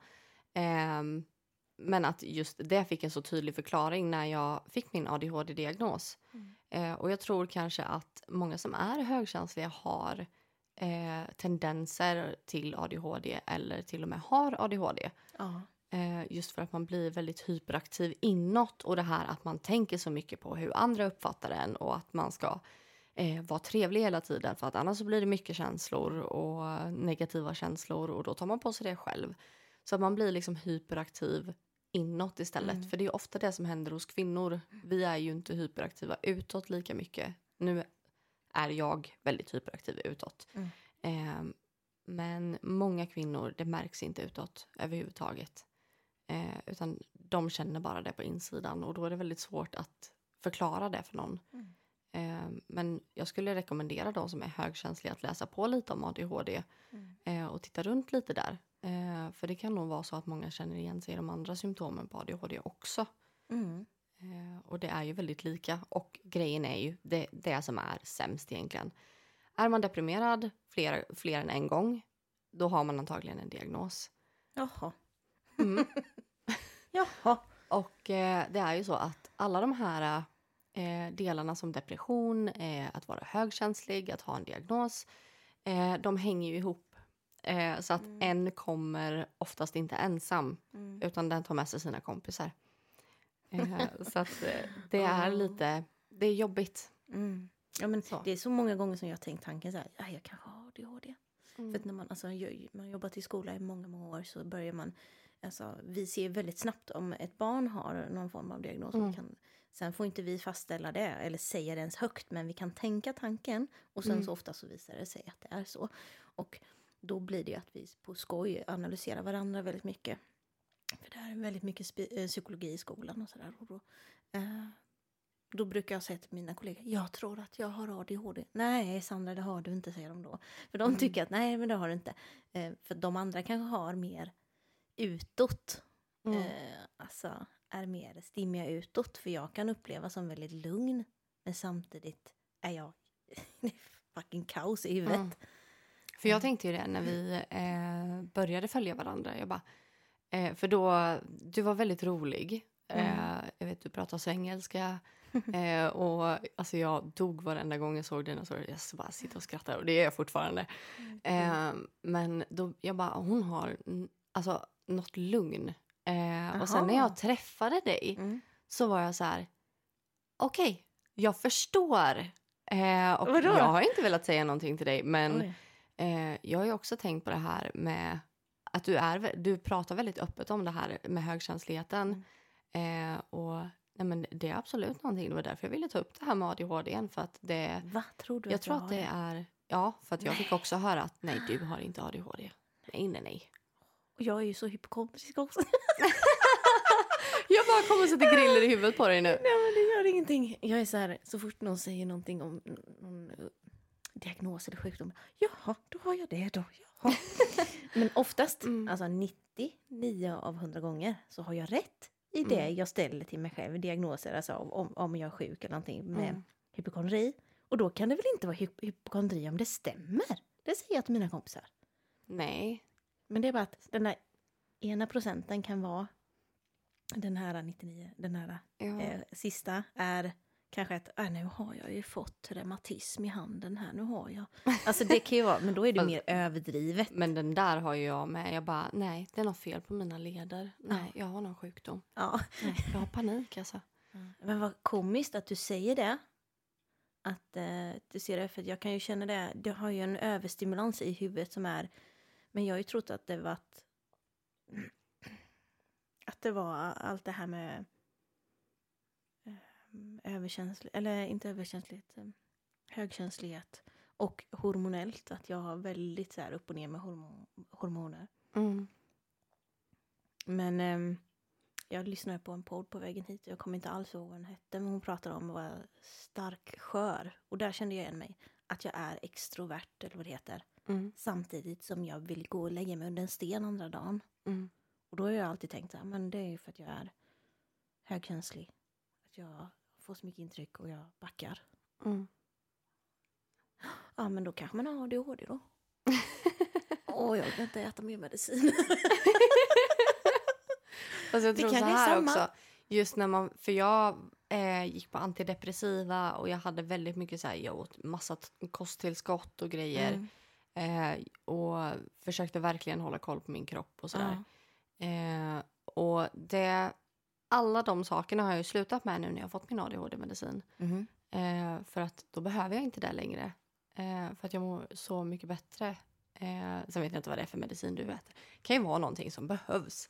Men att just det fick en så tydlig förklaring när jag fick min A D H D-diagnos. Mm. Eh, och jag tror kanske att många som är högkänsliga har eh, tendenser till A D H D eller till och med har A D H D. Uh-huh. Eh, just för att man blir väldigt hyperaktiv inåt. Och det här att man tänker så mycket på hur andra uppfattar en. Och att man ska eh, vara trevlig hela tiden. För att annars så blir det mycket känslor och negativa känslor. Och då tar man på sig det själv. Så att man blir liksom hyperaktiv inåt istället. Mm. För det är ofta det som händer hos kvinnor. Vi är ju inte hyperaktiva utåt lika mycket. Nu är jag väldigt hyperaktiv utåt. Mm. Eh, men många kvinnor, det märks inte utåt överhuvudtaget. Eh, utan de känner bara det på insidan. Och då är det väldigt svårt att förklara det för någon. Mm. Eh, Men jag skulle rekommendera de som är högkänsliga att läsa på lite om A D H D. Mm. Eh, och titta runt lite där. Eh, för det kan nog vara så att många känner igen sig i de andra symptomen på A D H D också. Mm. Eh, och det är ju väldigt lika. Och grejen är ju det, det som är sämst egentligen. Är man deprimerad fler, fler än en gång, då har man antagligen en diagnos. Jaha. Mm. Jaha. Och eh, det är ju så att alla de här eh, delarna som depression, eh, att vara högkänslig, att ha en diagnos, eh, de hänger ju ihop. Eh, så att mm. en kommer oftast inte ensam, mm. utan den tar med sig sina kompisar. Eh, så att eh, det är lite, det är jobbigt. Mm. Ja, men så. Det är så många gånger som jag har tänkt tanken så här, ja, jag kanske har det och det. Mm. För att när man, alltså, man jobbat i skola i många, många år så börjar man, alltså, vi ser väldigt snabbt om ett barn har någon form av diagnos. Mm. Kan, sen får inte vi fastställa det eller säga det ens högt, men vi kan tänka tanken och sen mm. så ofta så visar det sig att det är så. Och då blir det att vi på skoj analyserar varandra väldigt mycket. För det är väldigt mycket sp- psykologi i skolan och sådär. Och då, eh, då brukar jag säga till mina kollegor, jag tror att jag har A D H D. Nej, Sandra, det har du inte, säger de då. För de tycker att nej, men det har du inte. Eh, för de andra kanske har mer utåt, mm. eh, alltså är mer stimmiga utåt, för jag kan uppleva som väldigt lugn, men samtidigt är jag fucking kaos i huvudet. Mm. För jag tänkte ju det när vi eh, började följa varandra, jag bara, eh, för då, du var väldigt rolig, eh, jag vet du pratar så engelska, eh, och alltså jag dog varenda gång jag såg den och så, jag så bara sitter och skrattar, och det gör jag fortfarande, eh, men då, jag bara, hon har, alltså något lugn. Eh, och sen när jag träffade dig mm. så var jag så här, okej, okay, jag förstår. Eh, och vadå? Jag har inte velat säga någonting till dig, men eh, jag har ju också tänkt på det här med att du, är, du pratar väldigt öppet om det här med högkänsligheten. Mm. Eh, och nej, men det är absolut någonting. Det var därför jag ville ta upp det här med A D H D igen. För att det, vad tror du? Jag tror att det är, ja, för att jag nej. fick också höra att nej, du har inte A D H D. Nej, nej, nej. Och jag är ju så hypokondrisk också. Jag bara kommer och sätter griller i huvudet på dig nu. Nej, men det gör ingenting. Jag är så här, så fort någon säger någonting om någon diagnos eller sjukdom. Jaha, då har jag det då. Jaha. Men oftast, mm. alltså nittionio av hundra gånger så har jag rätt i det mm. jag ställer till mig själv. Diagnoser, alltså om, om jag är sjuk eller någonting med mm. hypokondri. Och då kan det väl inte vara hy- hypokondri om det stämmer. Det säger jag till mina kompisar. Nej. Men det är bara att den där ena procenten kan vara den här nittionio, den här ja. eh, sista är kanske att äh, nu har jag ju fått reumatism i handen här, nu har jag. Alltså det kan ju vara, men då är det mer överdrivet. Men den där har ju jag med, jag bara nej, det är något fel på mina leder, nej, ja. jag har någon sjukdom. Ja. Nej, jag har panik alltså. Mm. Men vad komiskt att du säger det. Att eh, du ser det, för jag kan ju känna det, det har ju en överstimulans i huvudet som är. Men jag har ju trott att det var att, att det var allt det här med överkänslighet, eller inte överkänslighet, högkänslighet och hormonellt. Att jag har väldigt så här upp och ner med hormon, hormoner. Mm. Men äm, jag lyssnade på en podd på vägen hit. Jag kommer inte alls ihåg vad den hette, men hon pratade om att vara stark skör. Och där kände jag igen mig. Att jag är extrovert eller vad det heter. Mm. Samtidigt som jag vill gå och lägga mig under en sten andra dagen. Mm. Och då har jag alltid tänkt att men det är ju för att jag är högkänslig. Att jag får så mycket intryck och jag backar. Mm. Ja, men då kanske man har A D H D då. Åh, oh, jag kan inte äta mer medicin. Alltså jag tror så här också. Just när man, för jag eh, gick på antidepressiva och jag hade väldigt mycket så här, jag åt massa t- kosttillskott och grejer. Mm. Eh, och försökte verkligen hålla koll på min kropp och sådär. Uh-huh. Eh, och det, alla de sakerna har jag ju slutat med nu när jag har fått min A D H D-medicin. Mm. Eh, för att då behöver jag inte det längre. Eh, för att jag mår så mycket bättre. Eh, sen vet jag inte vad det är för medicin du äter. Det kan ju vara någonting som behövs.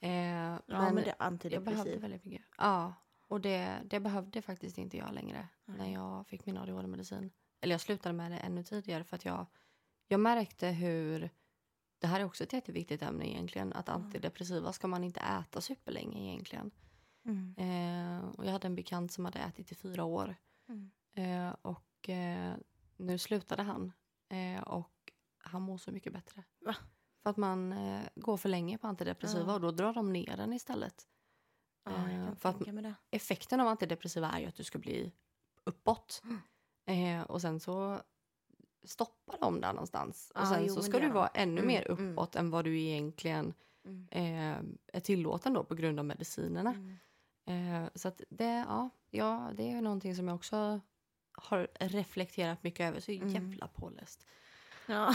Eh, ja, men, men det är antidepressiv. Jag behövde väldigt mycket. Ja, och det, det behövde faktiskt inte jag längre mm. när jag fick min A D H D-medicin. Eller jag slutade med det ännu tidigare för att jag Jag märkte hur, det här är också ett jätteviktigt ämne egentligen, att antidepressiva ska man inte äta superlänge egentligen. Mm. Eh, och jag hade en bekant som hade ätit i fyra år. Mm. Eh, och Och eh, nu slutade han. Eh, och han mår så mycket bättre. Va? För att man eh, går för länge på antidepressiva. Ja. Och då drar de ner den istället. Ja, eh, jag för att det. Effekten av antidepressiva är ju att du ska bli uppåt. Mm. Eh, och sen så stoppar de där någonstans. Och ah, sen jo, så ska du vara de. ännu mm, mer uppåt mm. än vad du egentligen mm. eh, är tillåten då på grund av medicinerna. Mm. Eh, så att det, ja, ja, det är ju någonting som jag också har reflekterat mycket över. Så mm. jävla påläst. Ja.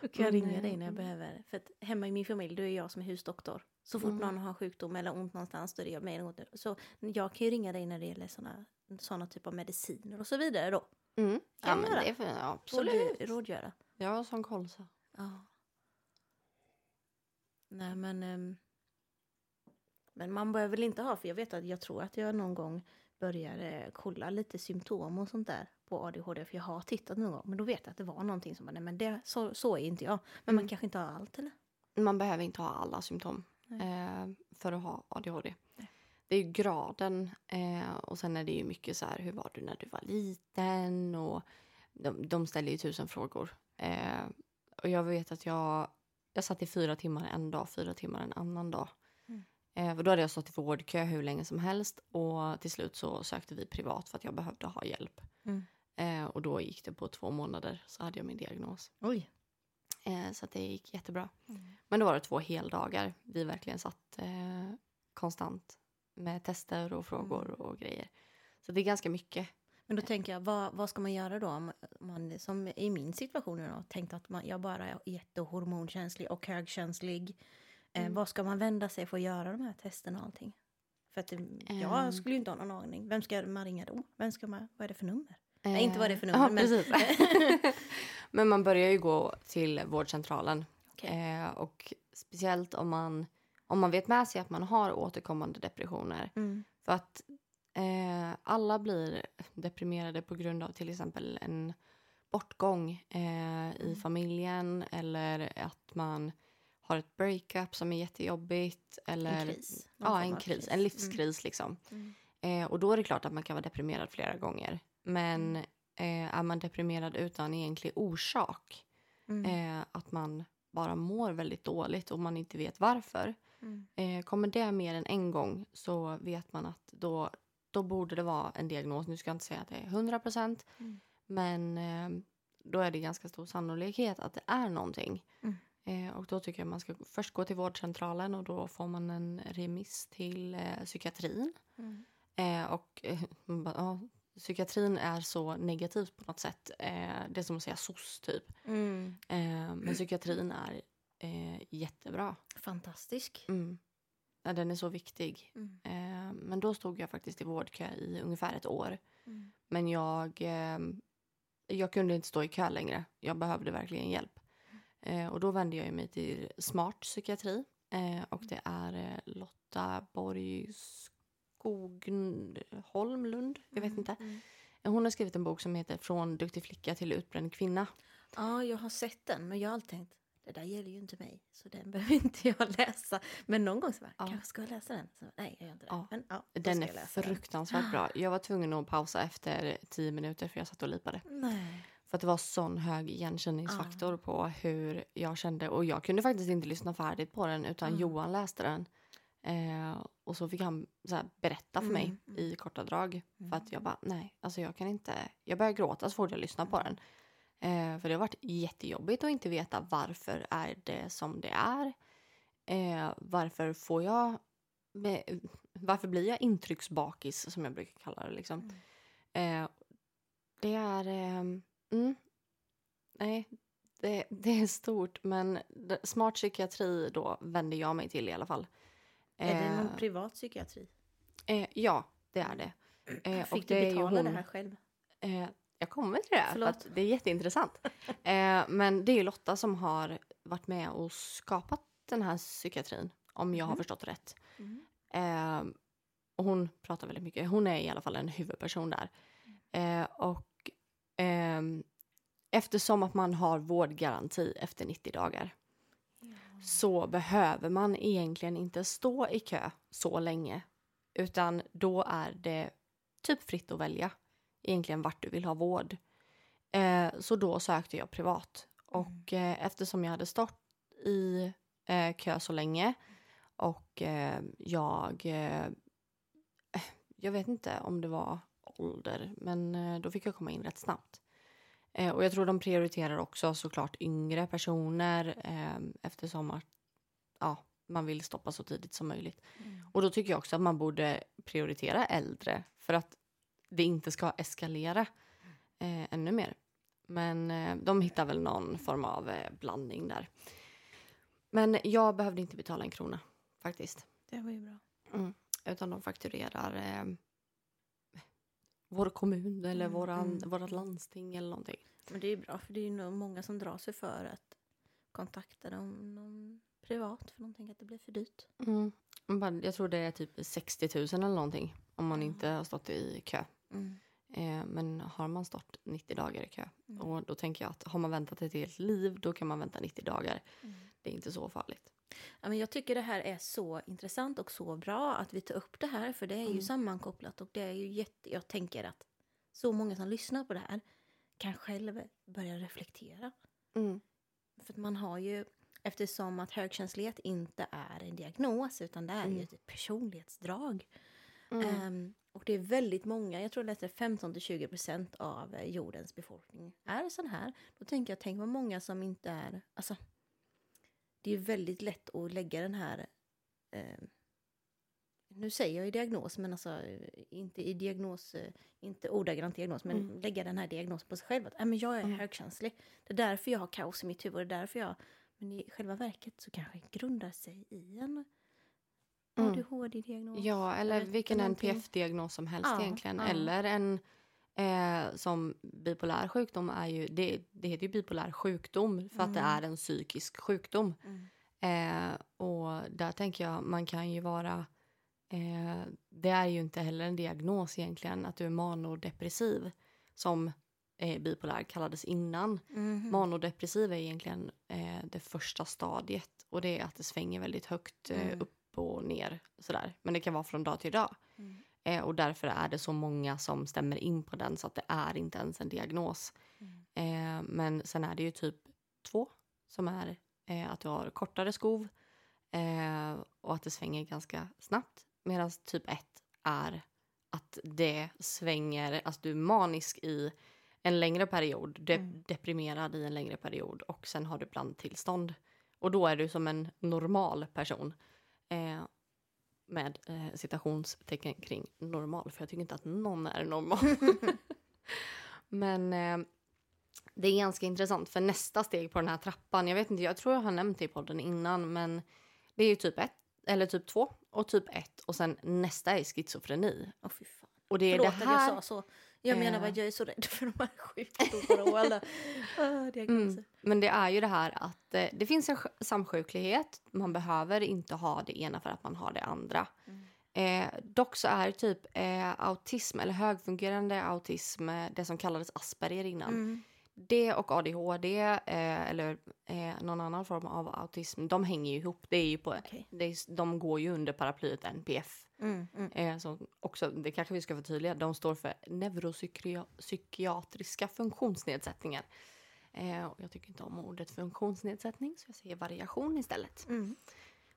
Då kan jag ringa dig när jag behöver. För att hemma i min familj, då är jag som husdoktor. Så fort mm. någon har sjukdom eller ont någonstans, då är jag med. Så jag kan ju ringa dig när det gäller sådana, sådana typer av mediciner och så vidare då. Mm. Ja, men det är för, ja, absolut. Rådgöra. Ja, som koll så. Ja. Nej, men... Um, men man behöver väl inte ha, för jag vet att jag tror att jag någon gång började kolla lite symptom och sånt där på A D H D, för jag har tittat någon gång, men då vet jag att det var någonting som bara, nej men det, så, så är inte jag. Men mm. man kanske inte har allt, eller? Man behöver inte ha alla symptom eh, för att ha A D H D. Nej. Det är ju graden eh, och sen är det ju mycket så här, hur var du när du var liten? Och de, de ställer ju tusen frågor. Eh, och jag vet att jag, jag satt i fyra timmar en dag, fyra timmar en annan dag. Och då hade jag stått i vårdkö hur länge som helst. Och till slut så sökte vi privat för att jag behövde ha hjälp. Mm. Eh, och då gick det på två månader så hade jag min diagnos. Oj. Eh, så att det gick jättebra. Mm. Men då var det två heldagar. Vi verkligen satt eh, konstant med tester och frågor mm. och grejer. Så det är ganska mycket. Men då tänker jag, vad, vad ska man göra då? Om man, som i min situation nu, tänkte att man, jag bara är jättehormonkänslig och högkänslig. Mm. Eh, vad ska man vända sig för att göra de här testerna och allting? För att det, jag um. skulle ju inte ha någon aning. Vem ska man ringa då? Vem ska man, vad är det för nummer? Uh. Nej, inte vad är det för nummer. Uh, men, precis. Men man börjar ju gå till vårdcentralen. Okay. Eh, och speciellt om man, om man vet med sig att man har återkommande depressioner. Mm. För att eh, alla blir deprimerade på grund av till exempel en bortgång eh, i familjen. Eller att man... har ett breakup som är jättejobbigt. Eller, en kris. Ja, en kris. En livskris mm. liksom. Mm. Eh, och då är det klart att man kan vara deprimerad flera gånger. Men eh, är man deprimerad utan egentlig orsak. Mm. Eh, att man bara mår väldigt dåligt och man inte vet varför. Mm. Eh, kommer det mer än en gång så vet man att då, då borde det vara en diagnos. Nu ska jag inte säga att det är hundra procent. Mm. Men eh, då är det ganska stor sannolikhet att det är någonting. Mm. Och då tycker jag man ska först gå till vårdcentralen och då får man en remiss till eh, psykiatrin. Mm. Eh, och eh, ja, psykiatrin är så negativt på något sätt. Eh, det är som att säga S O S typ. Mm. Eh, men psykiatrin är eh, jättebra. Fantastisk. Mm. Ja, den är så viktig. Mm. Eh, men då stod jag faktiskt i vårdkö i ungefär ett år. Mm. Men jag, eh, jag kunde inte stå i kö längre. Jag behövde verkligen hjälp. Eh, och då vände jag mig till smart psykiatri. Eh, och det är eh, Lotta Borg Skogholm Lund. Jag vet inte. Mm. Hon har skrivit en bok som heter Från duktig flicka till utbränd kvinna. Ja, jag har sett den. Men jag har alltid tänkt, det där gäller ju inte mig. Så den behöver inte jag läsa. Men någon gång så bara, ja. kanske ska jag läsa den? Så, nej, jag gör inte det. Ja. Men, ja, den är fruktansvärt den. bra. Jag var tvungen att pausa efter tio minuter för jag satt och lipade. Nej. För att det var sån hög igenkänningsfaktor mm. på hur jag kände. Och jag kunde faktiskt inte lyssna färdigt på den. Utan mm. Johan läste den. Eh, och så fick han så här, berätta för mig mm. i korta drag. Mm. För att jag bara, nej. Alltså jag kan inte. Jag började gråta så fort jag lyssnade mm. på den. Eh, för det har varit jättejobbigt att inte veta varför är det som det är. Eh, varför får jag. Varför blir jag intrycksbakis som jag brukar kalla det liksom. Mm. Eh, det är... Eh, Mm. Nej, det, det är stort. Men smart psykiatri då vänder jag mig till i alla fall. Är eh, det någon privat psykiatri? Eh, ja, det är det. Eh, Fick och det du betala hon, det här själv? Eh, jag kommer till det. För att det är jätteintressant. eh, men det är ju Lotta som har varit med och skapat den här psykiatrin. Om jag mm. har förstått rätt. Mm. Eh, och hon pratar väldigt mycket. Hon är i alla fall en huvudperson där. Eh, och eftersom att man har vårdgaranti efter nittio dagar ja. så behöver man egentligen inte stå i kö så länge utan då är det typ fritt att välja. egentligen vart du vill ha vård. Eh, så då sökte jag privat. Och eh, eftersom jag hade stått i eh, kö så länge och eh, jag, eh, jag vet inte om det var ålder, men eh, då fick jag komma in rätt snabbt. Eh, och jag tror de prioriterar också såklart yngre personer eh, eftersom att ja, man vill stoppa så tidigt som möjligt. Mm. Och då tycker jag också att man borde prioritera äldre för att det inte ska eskalera eh, ännu mer. Men eh, de hittar väl någon form av eh, blandning där. Men jag behövde inte betala en krona faktiskt. Det var ju bra. Mm. Utan de fakturerar eh, vår kommun eller mm. våran, mm. vårat landsting eller någonting. Men det är ju bra för det är ju nog många som drar sig för att kontakta dem någon privat. För de tänker att det blir för dyrt. Mm. Jag tror det är typ sextio tusen eller någonting. Om man mm. inte har stått i kö. Mm. Eh, men har man stått nittio dagar i kö. Mm. Och då tänker jag att har man väntat ett helt liv. Då kan man vänta nittio dagar. Mm. Det är inte så farligt. Ja, men jag tycker det här är så intressant och så bra att vi tar upp det här. För det är ju mm. sammankopplat. Och det är ju jätte... Jag tänker att så många som lyssnar på det här. Kan själv börja reflektera. Mm. För att man har ju... Eftersom att högkänslighet inte är en diagnos utan det är mm. ju ett personlighetsdrag. Mm. Um, och det är väldigt många, jag tror det är femton till tjugo procent av jordens befolkning är sån här. Då tänker jag, tänk vad många som inte är, alltså det är väldigt lätt att lägga den här, um, nu säger jag ju diagnos men alltså inte i diagnos, inte ordagrant diagnos men mm. lägga den här diagnosen på sig själv. Att, äh, men jag är mm. högkänslig, det är därför jag har kaos i mitt huvud, det är därför jag... Men i själva verket så kanske grundar sig i en A D H D-diagnos. Ja, eller vilken N P F-diagnos som helst ja, egentligen. Ja. Eller en eh, som bipolär sjukdom är ju, det, det heter ju bipolär sjukdom för mm. att det är en psykisk sjukdom. Mm. Eh, och där tänker jag, man kan ju vara, eh, det är ju inte heller en diagnos egentligen att du är manodepressiv som... bipolär kallades innan. Mm-hmm. Manodepressiv är egentligen eh, det första stadiet. Och det är att det svänger väldigt högt eh, mm. upp och ner. Sådär. Men det kan vara från dag till dag. Mm. Eh, och därför är det så många som stämmer in på den. Så att det är inte ens en diagnos. Mm. Eh, men sen är det ju typ två. Som är eh, att du har kortare skov. Eh, och att det svänger ganska snabbt. Medan typ ett är att det svänger. Att alltså du är manisk i... en längre period, de- mm. deprimerad i en längre period och sen har du blandtillstånd. Och då är du som en normal person eh, med eh, citationstecken kring normal. För jag tycker inte att någon är normal. Men eh, det är ganska intressant för nästa steg på den här trappan. Jag vet inte, jag tror jag har nämnt det i podden innan men det är ju typ ett eller typ två och typ ett och sen nästa är schizofreni. Åh, fy fan. Och det är Förlåt, det här... jag sa så. Jag menar att jag är så rädd för de här sjukdomarna och alla diagnoser. Mm, men det är ju det här att eh, det finns en samsjuklighet. Man behöver inte ha det ena för att man har det andra. Mm. Eh, dock så är typ eh, autism eller högfungerande autism, det som kallades Asperger innan. Mm. Det och A D H D eh, eller eh, någon annan form av autism, de hänger ju ihop. Det är ju på, okay. det är, de går ju under paraplyet N P F. Mm, mm. Eh, så också, det kanske vi ska förtydliga, de står för neuropsykiatriska funktionsnedsättningar. Eh, och jag tycker inte om ordet funktionsnedsättning så jag säger variation istället. Mm.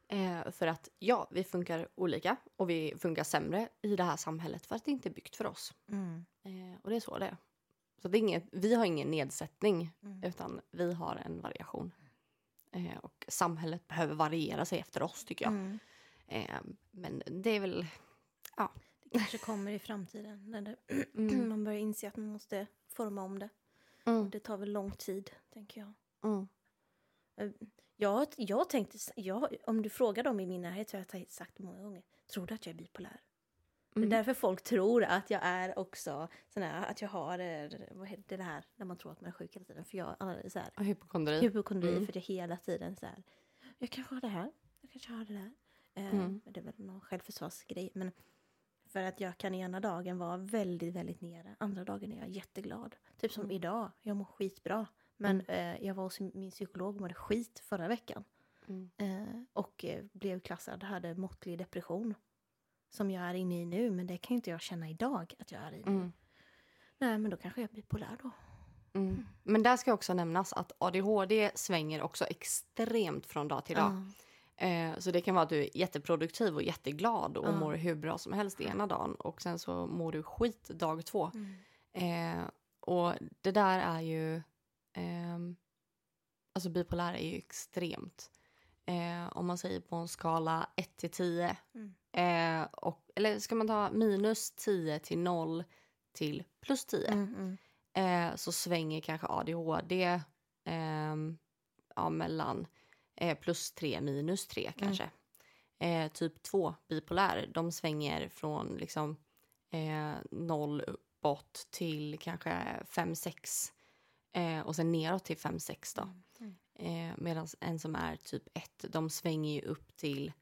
Eh, för att ja, vi funkar olika och vi funkar sämre i det här samhället för att det inte är byggt för oss. Mm. Eh, och det är så det är. Så det är inget, vi har ingen nedsättning mm. utan vi har en variation. Eh, och samhället behöver variera sig efter oss tycker jag. Mm. Eh, men det är väl, ja. Det kanske kommer i framtiden när det, mm. man börjar inse att man måste forma om det. Mm. Det tar väl lång tid, tänker jag. Mm. Jag, jag tänkte, jag, om du frågar dem i min närhet så har jag sagt många gånger. Tror du att jag är bipolär? Mm. Det är därför folk tror att jag är också sån här, att jag har vad heter det, det här när man tror att man är sjuk hela tiden för jag så här hypokondri, hypokondri mm. för jag hela tiden så här jag kan ha det här, jag kanske har det där. Mm. Eh, men det är väl någon självförsvarsgrej men för att jag kan ena dagen vara väldigt väldigt nere, andra dagen är jag jätteglad. Typ som mm. idag, jag mår skitbra men mm. eh, jag var hos min psykolog och mådde skit förra veckan. Mm. Eh, och eh, blev klassad, hade måttlig depression. Som jag är inne i nu. Men det kan ju inte jag känna idag att jag är i nu. Mm. nej men då kanske jag är bipolär då. Mm. Mm. Men där ska också nämnas att A D H D svänger också extremt från dag till dag. Mm. Eh, så det kan vara att du är jätteproduktiv och jätteglad och mm. mår hur bra som helst ena dagen. Och sen så mår du skit dag två. Mm. Eh, och det där är ju... Eh, alltså bipolär är ju extremt. Eh, om man säger på en skala ett till tio. Mm. Eh, och, eller ska man ta minus tio till noll till plus tio. Mm, mm. Eh, så svänger kanske A D H D eh, ja, mellan eh, plus tre, minus tre kanske. Mm. Eh, typ två bipolär, de svänger från liksom eh, noll uppåt till kanske fem sex. Eh, och sen neråt till fem sex då. Mm. Eh, medan en som är typ ett, de svänger ju upp till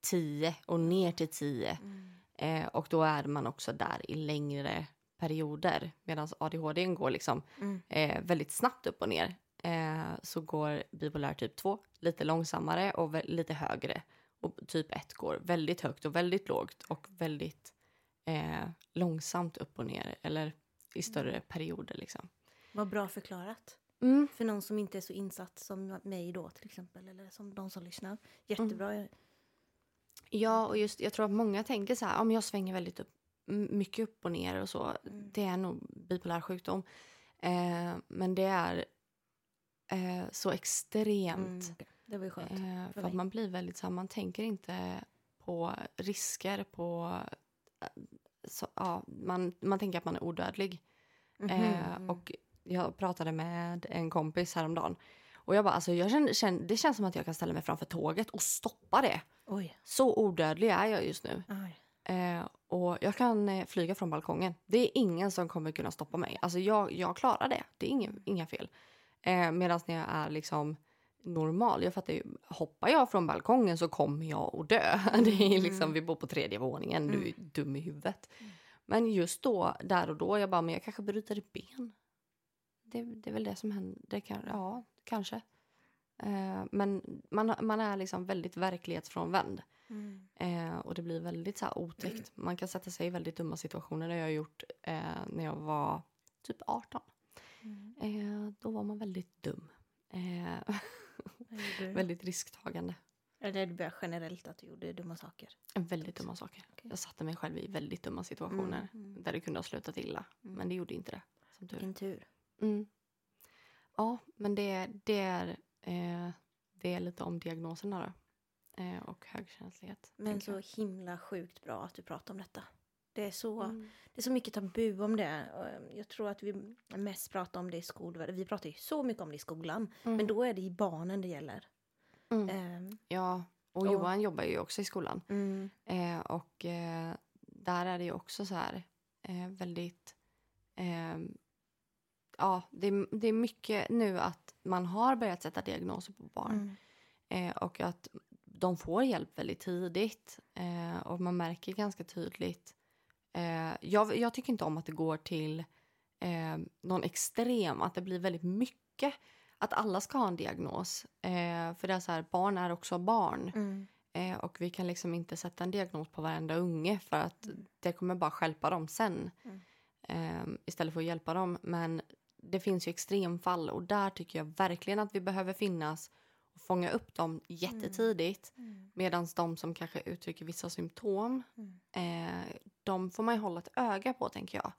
tio och ner till tio. Mm. Eh, och då är man också där i längre perioder. Medan A D H D går liksom mm. eh, väldigt snabbt upp och ner. Eh, så går bipolär typ två lite långsammare och vä- lite högre. Och typ ett går väldigt högt och väldigt lågt. Och väldigt eh, långsamt upp och ner. Eller i större mm. perioder liksom. Vad bra förklarat. Mm. För någon som inte är så insatt som mig då till exempel. Eller som de som lyssnar. Jättebra. Mm. Ja, och just jag tror att många tänker så här. Om jag svänger väldigt upp, mycket upp och ner och så. Mm. Det är nog bipolär sjukdom. Eh, men det är eh, så extremt. Mm. Det var ju skönt. Eh, för för att man blir väldigt så här. Man tänker inte på risker. På, så, ja, man, man tänker att man är odödlig. Mm-hmm. Eh, och jag pratade med en kompis häromdagen. Och jag bara, alltså, jag känner, känner, det känns som att jag kan ställa mig framför tåget och stoppa det. Oj. Så odödlig är jag just nu. Eh, och jag kan eh, flyga från balkongen. Det är ingen som kommer kunna stoppa mig. Alltså jag, jag klarar det. Det är ingen, inga fel. Eh, medan när jag är liksom normal. Jag fattar ju, hoppar jag från balkongen så kommer jag att dö. Det är liksom, mm. vi bor på tredje våningen. Mm. Du är dum i huvudet. Mm. Men just då, där och då, jag bara, men jag kanske bryter ett ben. Det, det är väl det som händer. Det kan, ja, kanske. Eh, men man, man är liksom väldigt verklighetsfrånvänd. Mm. Eh, och det blir väldigt så här otäckt. Man kan sätta sig i väldigt dumma situationer. Det jag har gjort eh, när jag var typ arton. Mm. Eh, då var man väldigt dum. Eh, väldigt risktagande. Eller det började generellt att du gjorde dumma saker? Väldigt dumma saker. Okay. Jag satte mig själv i väldigt dumma situationer. Mm, mm. Där det kunde ha slutat illa. Mm. Men det gjorde inte det. Som tur. En tur. Mm. Ja, men det, det, är, eh, det är lite om diagnoserna då. Eh, och högkänslighet. Men så jag. Himla sjukt bra att du pratar om detta. Det är så, mm. det är så mycket tabu om det. Jag tror att vi mest pratar om det i skolan. Vi pratar ju så mycket om det i skolan. Mm. Men då är det i barnen det gäller. Mm. Um, ja, och, och Johan jobbar ju också i skolan. Mm. Eh, och eh, där är det ju också så här eh, väldigt... Eh, ja, det, det är mycket nu att man har börjat sätta diagnoser på barn. Mm. Eh, och att de får hjälp väldigt tidigt. Eh, och man märker ganska tydligt... Eh, jag, jag tycker inte om att det går till eh, någon extrem. Att det blir väldigt mycket... Att alla ska ha en diagnos. Eh, för det är så här, barn är också barn. Mm. Eh, och vi kan liksom inte sätta en diagnos på varenda unge. För att mm. det kommer bara stjälpa dem sen. Mm. Eh, istället för att hjälpa dem. Men det finns ju extremfall. Och där tycker jag verkligen att vi behöver finnas. Och fånga upp dem jättetidigt. Mm. Mm. Medan de som kanske uttrycker vissa symptom. Mm. Eh, de får man ju hålla ett öga på, tänker jag.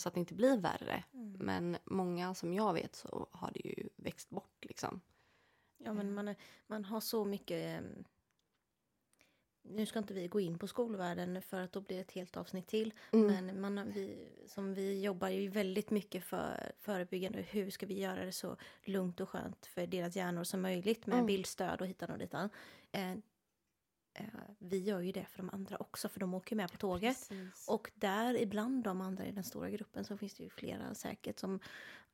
Så att det inte blir värre. Mm. Men många som jag vet så har det ju växt bort liksom. Ja, men man, är, man har så mycket... Nu ska inte vi gå in på skolvärlden för att då blir det ett helt avsnitt till. Mm. Men man, vi, som vi jobbar ju väldigt mycket för förebyggande. Hur ska vi göra det så lugnt och skönt för deras hjärnor som möjligt. Med mm. bildstöd och hitan och ditan. Eh, Vi gör ju det för de andra också. För de åker med på tåget. Precis. Och där ibland de andra i den stora gruppen. Så finns det ju flera säkert som.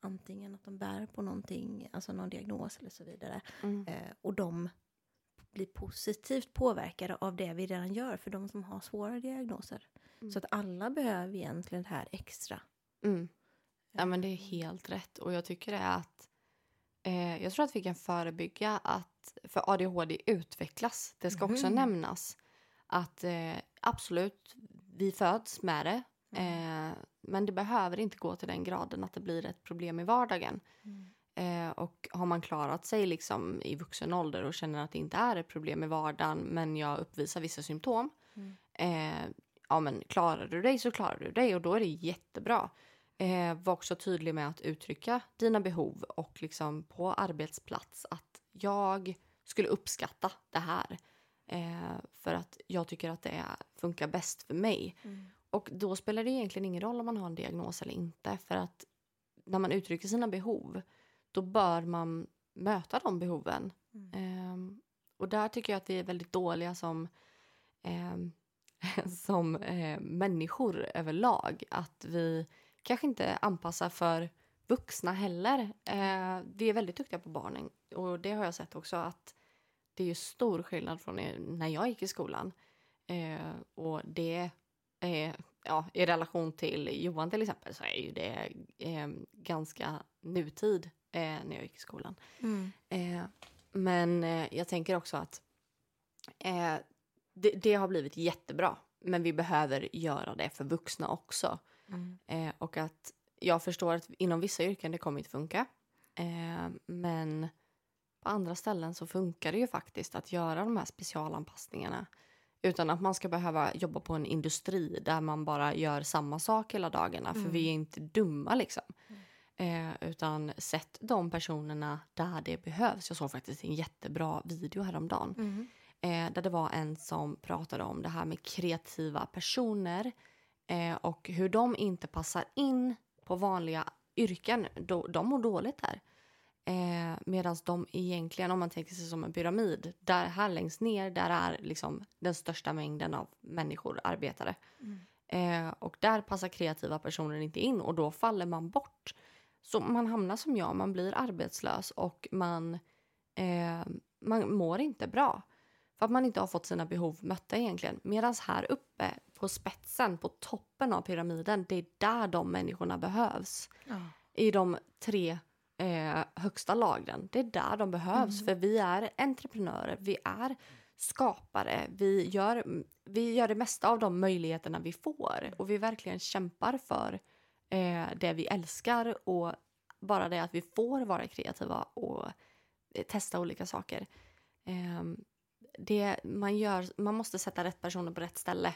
Antingen att de bär på någonting. Alltså någon diagnos eller så vidare. Mm. Eh, och de blir positivt påverkade av det vi redan gör. För de som har svåra diagnoser. Mm. Så att alla behöver egentligen det här extra. Mm. Ja, men det är helt rätt. Och jag tycker det är att. Eh, jag tror att vi kan förebygga att. För A D H D utvecklas. Det ska också mm. nämnas. Att eh, absolut, vi föds med det. Mm. Eh, men det behöver inte gå till den graden att det blir ett problem i vardagen. Mm. Eh, och har man klarat sig liksom i vuxen ålder och känner att det inte är ett problem i vardagen men jag uppvisar vissa symptom. Mm. Eh, ja men klarar du dig så klarar du dig och då är det jättebra. Eh, var också tydlig med att uttrycka dina behov och liksom på arbetsplats att jag skulle uppskatta det här. Eh, för att jag tycker att det funkar bäst för mig. Mm. Och då spelar det egentligen ingen roll om man har en diagnos eller inte. För att när man uttrycker sina behov, då bör man möta de behoven. Mm. Eh, och där tycker jag att vi är väldigt dåliga som, eh, som eh, människor överlag. Att vi kanske inte anpassar för vuxna heller. Eh, vi är väldigt duktiga på barnen. Och det har jag sett också att det är ju stor skillnad från när jag gick i skolan. Eh, och det är, ja, i relation till Johan till exempel så är ju det eh, ganska nutid eh, när jag gick i skolan. Mm. Eh, men eh, jag tänker också att eh, det, det har blivit jättebra. Men vi behöver göra det för vuxna också. Mm. Eh, och att jag förstår att inom vissa yrken det kommer inte funka. Eh, men på andra ställen så funkar det ju faktiskt att göra de här specialanpassningarna. Utan att man ska behöva jobba på en industri där man bara gör samma sak hela dagarna. Mm. För vi är inte dumma liksom. Mm. Eh, utan sätt de personerna där det behövs. Jag såg faktiskt en jättebra video häromdagen. Mm. Eh, där det var en som pratade om det här med kreativa personer. Eh, och hur de inte passar in på vanliga yrken. Då, de mår dåligt där. Eh, medan de egentligen, om man tänker sig som en pyramid, där här längst ner, där är liksom den största mängden av människor, arbetare. Mm. Eh, och där passar kreativa personer inte in och då faller man bort. Så man hamnar som jag, man blir arbetslös och man, eh, man mår inte bra. För att man inte har fått sina behov mötta egentligen. Medan här uppe på spetsen, på toppen av pyramiden, det är där de människorna behövs. Ja. I de tre Eh, högsta lagren. Det är där de behövs. Mm. För vi är entreprenörer. Vi är skapare. Vi gör, vi gör det mesta av de möjligheterna vi får. Och vi verkligen kämpar för eh, det vi älskar. Och bara det att vi får vara kreativa och eh, testa olika saker. Eh, det man gör, man måste sätta rätt personer på rätt ställe.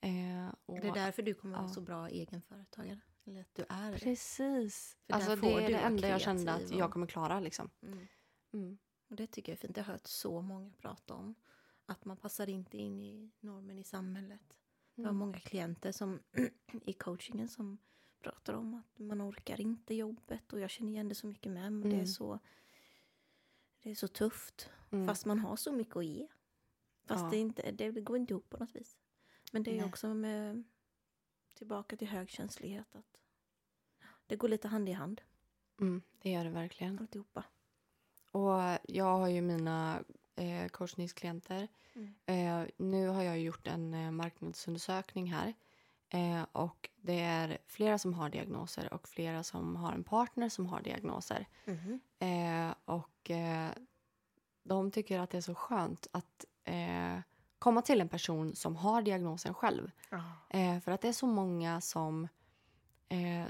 Eh, och, är det därför du kommer vara ja. så bra egenföretagare? Eller att du är. Precis. Alltså det är det enda jag kände att jag kommer klara liksom. Mm. Mm. Och det tycker jag är fint. Jag har hört så många prata om. Att man passar inte in i normen i samhället. Mm. Det var många klienter som i coachingen som pratar om att man orkar inte jobbet. Och jag känner igen det så mycket med. Men mm. det är så, det är så tufft. Mm. Fast man har så mycket att ge. Fast ja. det, inte, det går inte ihop på något vis. Men det är ju också med... Tillbaka till högkänslighet. Att det går lite hand i hand. Mm, det gör det verkligen. Alltihopa. Och jag har ju mina eh, coachningsklienter. Mm. Eh, nu har jag gjort en eh, marknadsundersökning här. Eh, och det är flera som har diagnoser. Och flera som har en partner som har diagnoser. Mm. Eh, och eh, de tycker att det är så skönt att... Eh, komma till en person som har diagnosen själv. Oh. Eh, för att det är så många som eh,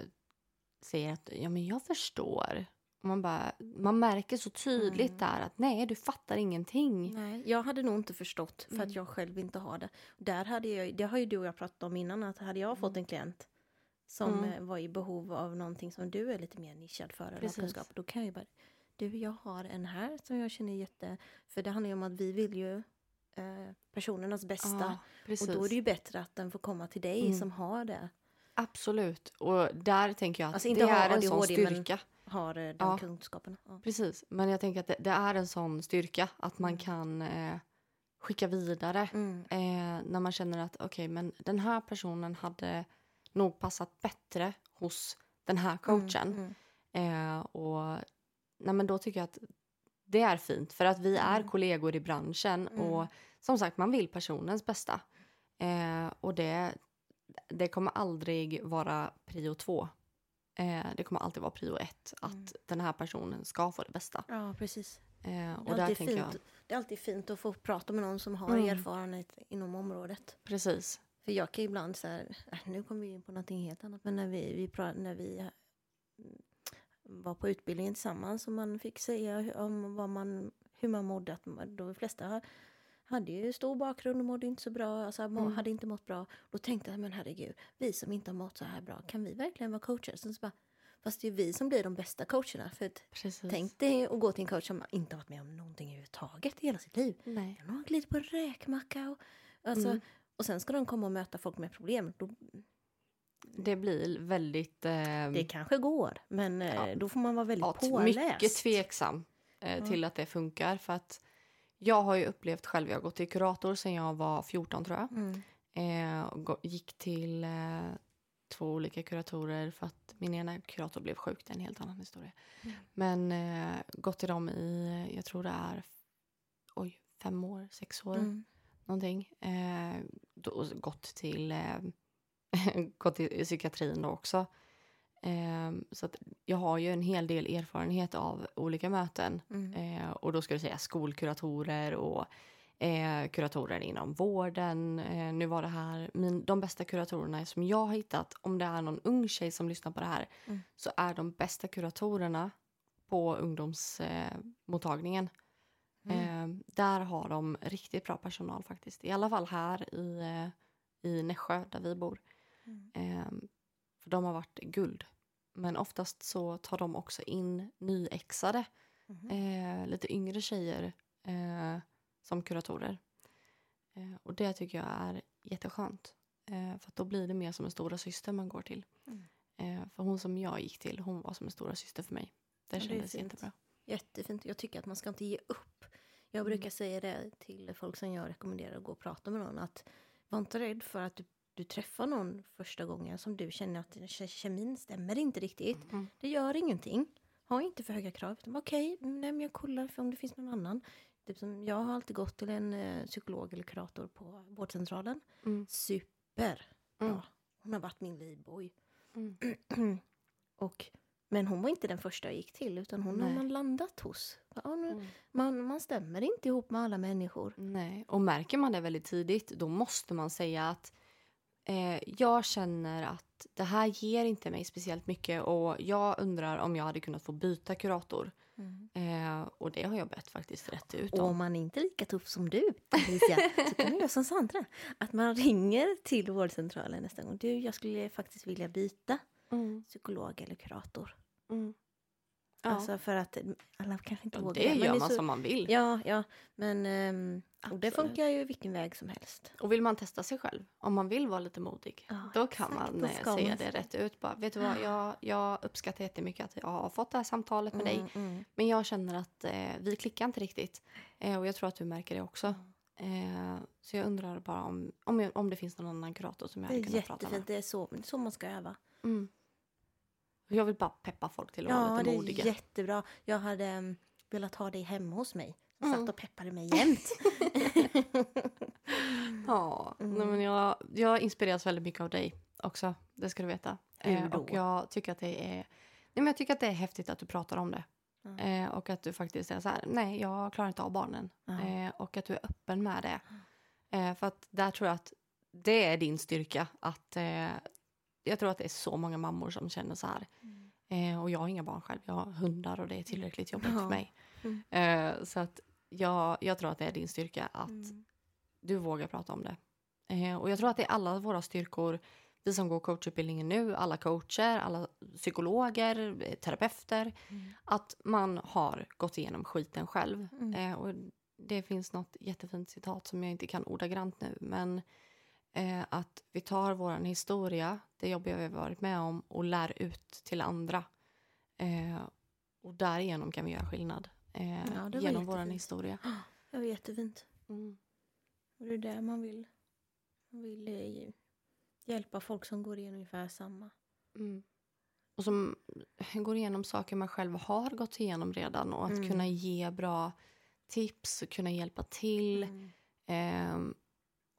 säger att ja, men jag förstår. Och man, bara, man märker så tydligt mm. där att nej, du fattar ingenting. Nej, jag hade nog inte förstått för mm. att jag själv inte har det. Där hade jag, det har ju du och jag pratat om innan, att hade jag mm. fått en klient som mm. var i behov av någonting som du är lite mer nischad för. Eller kunskap, då kan jag ju bara, du, jag har en här som jag känner jätte... För det handlar ju om att vi vill ju personernas bästa. Ja, och då är det ju bättre att den får komma till dig mm. som har det. Absolut. Och där tänker jag att alltså inte det är en sån styrka. Har de ja. kunskaperna. Ja. Precis. Men jag tänker att det, det är en sån styrka att man kan eh, skicka vidare mm. eh, när man känner att okej, okay, men den här personen hade nog passat bättre hos den här coachen. Mm, mm. Eh, och nej, men då tycker jag att det är fint för att vi är mm. kollegor i branschen mm. och som sagt man vill personens bästa. Eh, och det, det kommer aldrig vara prio två. Eh, det kommer alltid vara prio ett att mm. den här personen ska få det bästa. Ja, precis. Eh, och där tänker jag... Det är alltid fint att få prata med någon som har mm. erfarenhet inom området. Precis. För jag kan ibland så här, nu kommer vi in på någonting helt annat. Men när vi, vi, när vi var på utbildningen tillsammans och man fick säga om vad man, hur man mådde. Att de flesta hade ju stor bakgrund och mådde inte så bra. Alltså må, mm. hade inte mått bra. Då tänkte jag, men herregud, vi som inte har mått så här bra. Kan vi verkligen vara coacher? Så bara, fast det är vi som blir de bästa coacherna. För att tänk dig att gå till en coach som inte har varit med om någonting överhuvudtaget i hela sitt liv. Nej. Den har glidit på en räkmacka. Och, alltså... Mm. Och sen ska de komma och möta folk med problem. Då... Det blir väldigt... Eh... Det kanske går. Men eh, ja. Då får man vara väldigt ja, påläst. Mycket tveksam eh, mm. till att det funkar. För att jag har ju upplevt själv. Jag har gått till kurator sedan jag var fjorton tror jag. Mm. Eh, och gick till eh, två olika kuratorer. För att min ena kurator blev sjuk. Det är en helt annan historia. Mm. Men eh, gått till dem i... Jag tror det är... Oj, fem år, sex år. Mm. Någonting. Eh, då, gått till eh, gått till psykiatrin då också. Eh, så att jag har ju en hel del erfarenhet av olika möten. Mm. Eh, och då ska du säga skolkuratorer och eh, kuratorer inom vården. Eh, nu var det här, min, de bästa kuratorerna som jag har hittat, om det är någon ung tjej som lyssnar på det här, mm. så är de bästa kuratorerna på ungdomsmottagningen. Eh, Mm. Eh, där har de riktigt bra personal faktiskt. I alla fall här i, i Nässjö där vi bor. Mm. Eh, för de har varit guld. Men oftast så tar de också in nyexade. Mm. Eh, lite yngre tjejer eh, som kuratorer. Eh, och det tycker jag är jätteskönt. Eh, för att då blir det mer som en stora syster man går till. Mm. Eh, för hon som jag gick till, hon var som en stora syster för mig. Det ja, kändes det inte bra. Jättefint. Jag tycker att man ska inte ge upp. Jag brukar mm. säga det till folk som jag rekommenderar att gå och prata med någon. Att var inte rädd för att du, du träffar någon första gången som du känner att ke- kemin stämmer inte riktigt. Mm. Det gör ingenting. Ha inte för höga krav. Okej, okay, men jag kollar för om det finns någon annan. Typ som jag har alltid gått till en eh, psykolog eller kurator på vårdcentralen. Mm. Super. Mm. Ja, hon har varit min livboj. Mm. Och... Men hon var inte den första jag gick till. Utan hon Nej. Har man landat hos. Ja, nu, mm. man, man stämmer inte ihop med alla människor. Nej. Och märker man det väldigt tidigt. Då måste man säga att. Eh, jag känner att. Det här ger inte mig speciellt mycket. Och jag undrar om jag hade kunnat få byta kurator. Mm. Eh, och det har jag bett faktiskt rätt ut om. Och om man är inte lika tuff som du. Alicia, så kan man göra som Sandra. Att man ringer till vårdcentralen nästa gång. Du, jag skulle faktiskt vilja byta. Mm. Psykolog eller kurator. Mm. Ja. Alltså för att alla kanske inte ja, vågar. Det gör man så, som man vill. Ja, ja. Men um, och det funkar ju vilken väg som helst. Och vill man testa sig själv. Om man vill vara lite modig. Ja, då kan exakt, man då säga man. Det rätt ut. Bara, vet du vad, jag, jag uppskattar jättemycket att jag har fått det här samtalet med mm, dig. Mm. Men jag känner att eh, vi klickar inte riktigt. Eh, och jag tror att du märker det också. Eh, så jag undrar bara om, om, jag, om det finns någon annan kurator som jag kan prata med. Det är jättefint. Det är så, så man ska öva. Mm. Jag vill bara peppa folk till att ja, vara lite modiga. Ja, det är jättebra. Jag hade um, velat ha dig hemma hos mig. Jag mm. satt och peppade mig jämt. ja, mm. nej, men jag, jag inspireras väldigt mycket av dig också. Det ska du veta. Eh, och jag tycker, att det är, nej, men jag tycker att det är häftigt att du pratar om det. Mm. Eh, och att du faktiskt är så här, nej jag klarar inte av barnen. Mm. Eh, och att du är öppen med det. Mm. Eh, för att där tror jag att det är din styrka att... Eh, Jag tror att det är så många mammor som känner så här. Mm. Eh, och jag har inga barn själv. Jag har hundar och det är tillräckligt jobbigt ja. För mig. Mm. Eh, så att jag, jag tror att det är din styrka att mm. du vågar prata om det. Eh, och jag tror att det är alla våra styrkor. Vi som går coachutbildningen nu. Alla coacher, alla psykologer, terapeuter. Mm. Att man har gått igenom skiten själv. Mm. Eh, och det finns något jättefint citat som jag inte kan ordagrant nu. Men... Eh, att vi tar våran historia, det jobbiga vi har varit med om och lär ut till andra eh, och därigenom kan vi göra skillnad eh, ja, genom våran historia. Det var jättefint. Mm. Och det är där man vill man vill eh, hjälpa folk som går igenom ungefär samma mm. och som går igenom saker man själv har gått igenom redan och att mm. kunna ge bra tips och kunna hjälpa till mm. eh,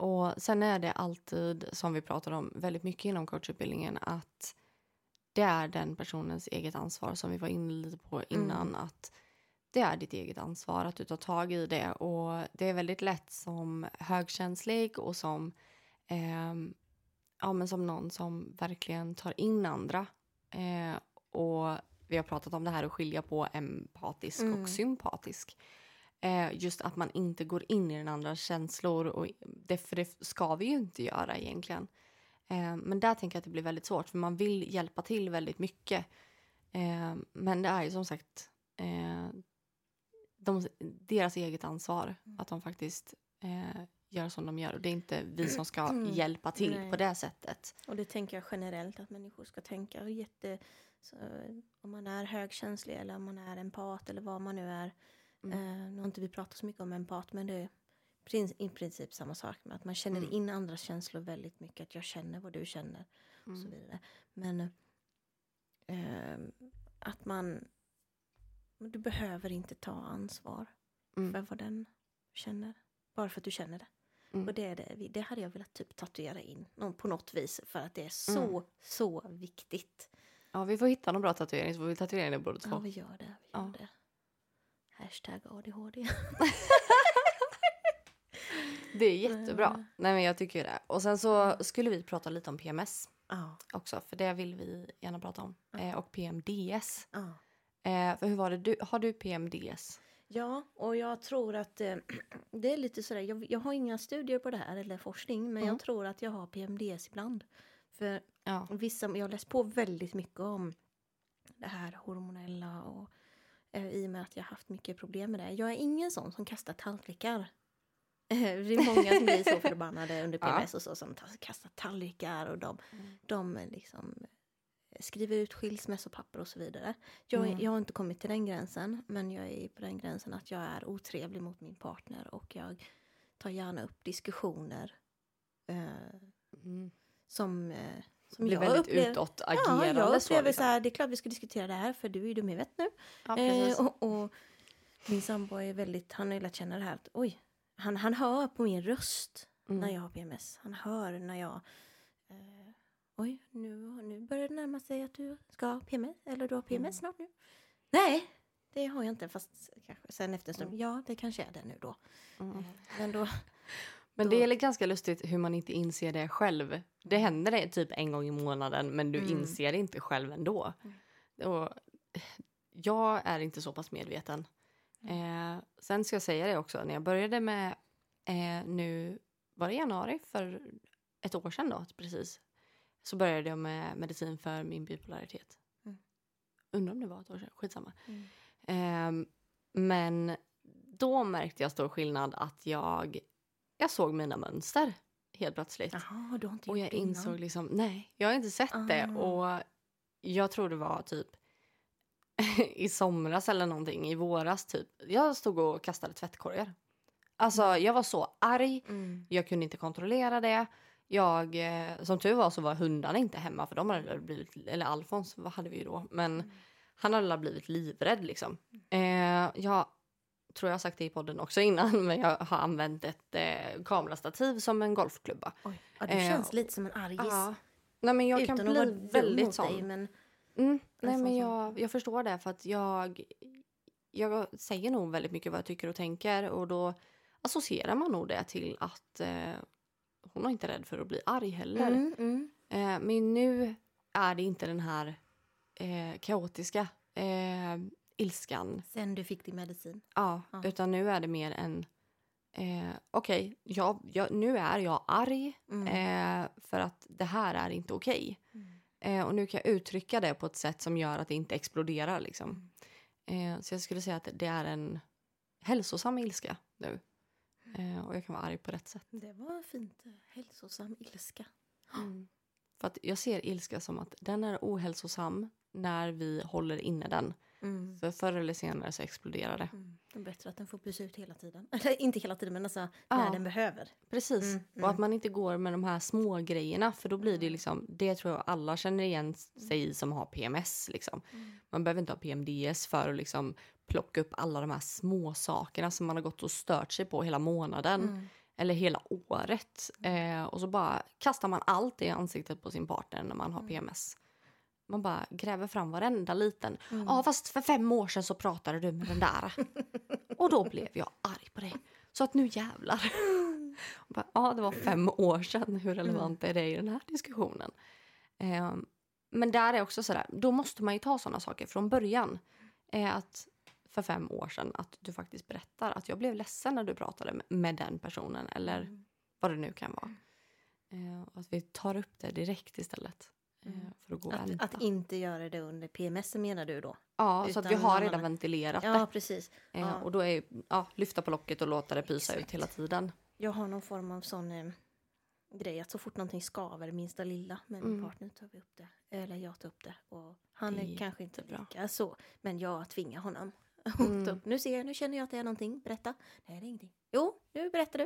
Och sen är det alltid, som vi pratar om väldigt mycket inom coachutbildningen, att det är den personens eget ansvar som vi var inne lite på innan. Mm. Att det är ditt eget ansvar att du tar tag i det. Och det är väldigt lätt som högkänslig och som eh, ja, men som någon som verkligen tar in andra. Eh, och vi har pratat om det här att skilja på empatisk mm. och sympatisk. Eh, just att man inte går in i den andra känslor. Och det, för det ska vi ju inte göra egentligen. Eh, men där tänker jag att det blir väldigt svårt. För man vill hjälpa till väldigt mycket. Eh, men det är ju som sagt... Eh, de, deras eget ansvar. Mm. Att de faktiskt... Eh, gör som de gör. Och det är inte vi som ska mm. hjälpa till Nej. På det sättet. Och det tänker jag generellt att människor ska tänka. Jätte, så, om man är högkänslig eller om man är empat eller vad man nu är. Mm. Eh, nu har inte vi pratat så mycket om empat, men det är i princip samma sak. Med att man känner mm. in andras känslor väldigt mycket. Att jag känner vad du känner och mm. så vidare. Men eh, att man du behöver inte ta ansvar mm. för vad den känner. Bara för att du känner det. Mm. Och det, är det, det hade jag velat typ tatuera in. På något vis. För att det är så, mm. så viktigt. Ja, vi får hitta någon bra tatuering. Så får vi tatuera in det båda två. Ja, vi gör det. Vi gör ja. det. Hashtag A D H D. Det är jättebra. Mm. Nej, men jag tycker det. Och sen så skulle vi prata lite om P M S. Ja. Också. För det vill vi gärna prata om. Ja. Eh, och P M D S. Ja. Eh, för hur var det? Du, har du P M D S? Ja, och jag tror att eh, det är lite sådär, jag, jag har inga studier på det här eller forskning, men mm. jag tror att jag har P M D S ibland. För ja. vissa, jag har läst på väldigt mycket om det här hormonella och eh, i och med att jag har haft mycket problem med det. Jag är ingen sån som kastar tallrikar. Det är många som blir så förbannade under P M S ja. och så som kastar tallrikar och de, mm. de liksom... skriver ut skilsmässopapper och så vidare. Jag, mm. jag har inte kommit till den gränsen. Men jag är på den gränsen att jag är otrevlig mot min partner. Och jag tar gärna upp diskussioner. Eh, mm. Som, eh, som jag upplever. Blir väldigt utåtagerande. Ja, jag upplever så här. Det är klart vi ska diskutera det här. För du är ju dum i vett nu. Ja, eh, och, och min sambo är väldigt... Han har ju lärt känna det här. Att, oj, han, han hör på min röst. Mm. När jag har P M S. Han hör när jag... Eh, Oj, nu, nu börjar det närma sig att du ska ha P M S. Eller du har P M S mm. snart nu. Nej, det har jag inte. Fast kanske sen efter en stund. Mm. Ja, det kanske är det nu då. Mm. Men, då, men då. Det är ganska lustigt hur man inte inser det själv. Det händer det typ en gång i månaden. Men du mm. inser det inte själv ändå. Mm. Och jag är inte så pass medveten. Mm. Eh, sen ska jag säga det också. När jag började med... Eh, nu var det januari för ett år sedan då. Precis. Så började jag med medicin för min bipolaritet. Mm. Undrar om det var ett år sedan. Skitsamma. Mm. Um, men då märkte jag stor skillnad att jag, jag såg mina mönster helt plötsligt. Jaha, du har inte gjort det innan. Och jag insåg liksom, nej, jag har inte sett ah. det. Och jag tror det var typ i somras eller någonting, i våras typ. Jag stod och kastade tvättkorgar. Alltså, mm. jag var så arg. Mm. Jag kunde inte kontrollera det. Jag, som tur var så var hundarna inte hemma. För de hade blivit, eller Alfons, vad hade vi ju då? Men mm. han hade blivit livrädd liksom. Eh, jag tror jag har sagt det i podden också innan. Men jag har använt ett eh, kamerastativ som en golfklubba. Oj, ja, du eh, känns lite som en argis. Ja. Nej, men jag utan kan bli väldigt sån. Dig, men... Mm, nej, men jag, jag förstår det. För att jag, jag säger nog väldigt mycket vad jag tycker och tänker. Och då associerar man nog det till att... Eh, hon är inte rädd för att bli arg heller. Mm, mm. Eh, men nu är det inte den här eh, kaotiska eh, ilskan. Sen du fick din medicin. Ja, ja. Utan nu är det mer en... Eh, okej, okay, jag, jag, nu är jag arg. Mm. Eh, för att det här är inte okej. Okay. Mm. Eh, och nu kan jag uttrycka det på ett sätt som gör att det inte exploderar. Liksom. Mm. Eh, så jag skulle säga att det är en hälsosam ilska nu. Och jag kan vara arg på rätt sätt. Det var fint. Hälsosam ilska. Mm. För att jag ser ilska som att den är ohälsosam när vi håller inne den. Mm. För förr eller senare så exploderar det. Mm. Det är bättre att den får pysa ut hela tiden. Eller inte hela tiden men alltså ja. När den behöver. Precis. Mm. Mm. Och att man inte går med de här små grejerna. För då blir det liksom, det tror jag alla känner igen sig i som har P M S liksom. Mm. Man behöver inte ha P M D S för att liksom... plocka upp alla de här små sakerna som man har gått och stört sig på hela månaden. Mm. Eller hela året. Eh, och så bara kastar man allt i ansiktet på sin partner när man har P M S. Man bara gräver fram varenda liten. Ja, mm. ah, fast för fem år sedan så pratade du med den där. Och då blev jag arg på dig. Så att nu jävlar. Ja, ah, det var fem år sedan. Hur relevant är det i den här diskussionen? Eh, men där är också sådär. Då måste man ju ta sådana saker från början. Eh, att för fem år sedan. Att du faktiskt berättar. Att jag blev ledsen när du pratade med, med den personen. Eller mm. vad det nu kan vara. Eh, att vi tar upp det direkt istället. Mm. Eh, för att gå att, att inte göra det under P M S menar du då? Ja, utan så att vi har redan man... ventilerat det. Ja, precis. Eh, ja. Och då är ja, lyfta på locket och låta det pysa Exakt. ut hela tiden. Jag har någon form av sån eh, grej att så fort någonting skaver, minsta lilla, men mm. min partner tar vi upp det. Eller jag tar upp det. Och han det är kanske inte bra. Lika så, men jag tvingar honom. Mm. upp. Nu ser jag, nu känner jag att det är någonting. Berätta. Nej, det är ingenting. Jo, nu berättar du.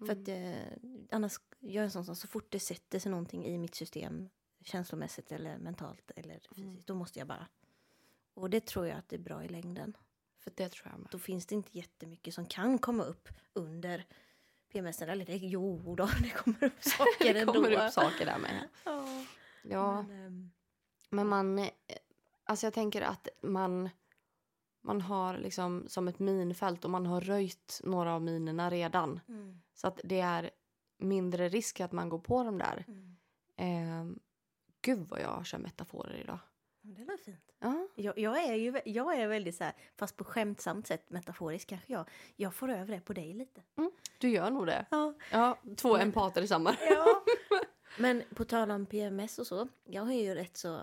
Mm. För att eh, annars gör jag sånt som så fort det sätter sig någonting i mitt system, känslomässigt eller mentalt eller fysiskt, mm. då måste jag bara. Och det tror jag att det är bra i längden. För det tror jag med. Då finns det inte jättemycket som kan komma upp under P M S, eller det, jo då, det kommer upp saker det kommer ändå. Upp saker där med. Ja. ja. Men, äm... Men man, alltså jag tänker att man, man har liksom som ett minfält och man har röjt några av minerna redan. Mm. Så att det är mindre risk att man går på dem där. Mm. Ehm, gud vad jag kör metaforer idag. Det låter fint. Ja. Jag, jag är ju jag är väldigt så här, fast på skämtsamt sätt, metaforisk kanske jag. Jag får över det på dig lite. Mm, du gör nog det. Ja. ja två men, empater i samma. Ja. Men på tal om P M S och så. Jag har ju rätt så,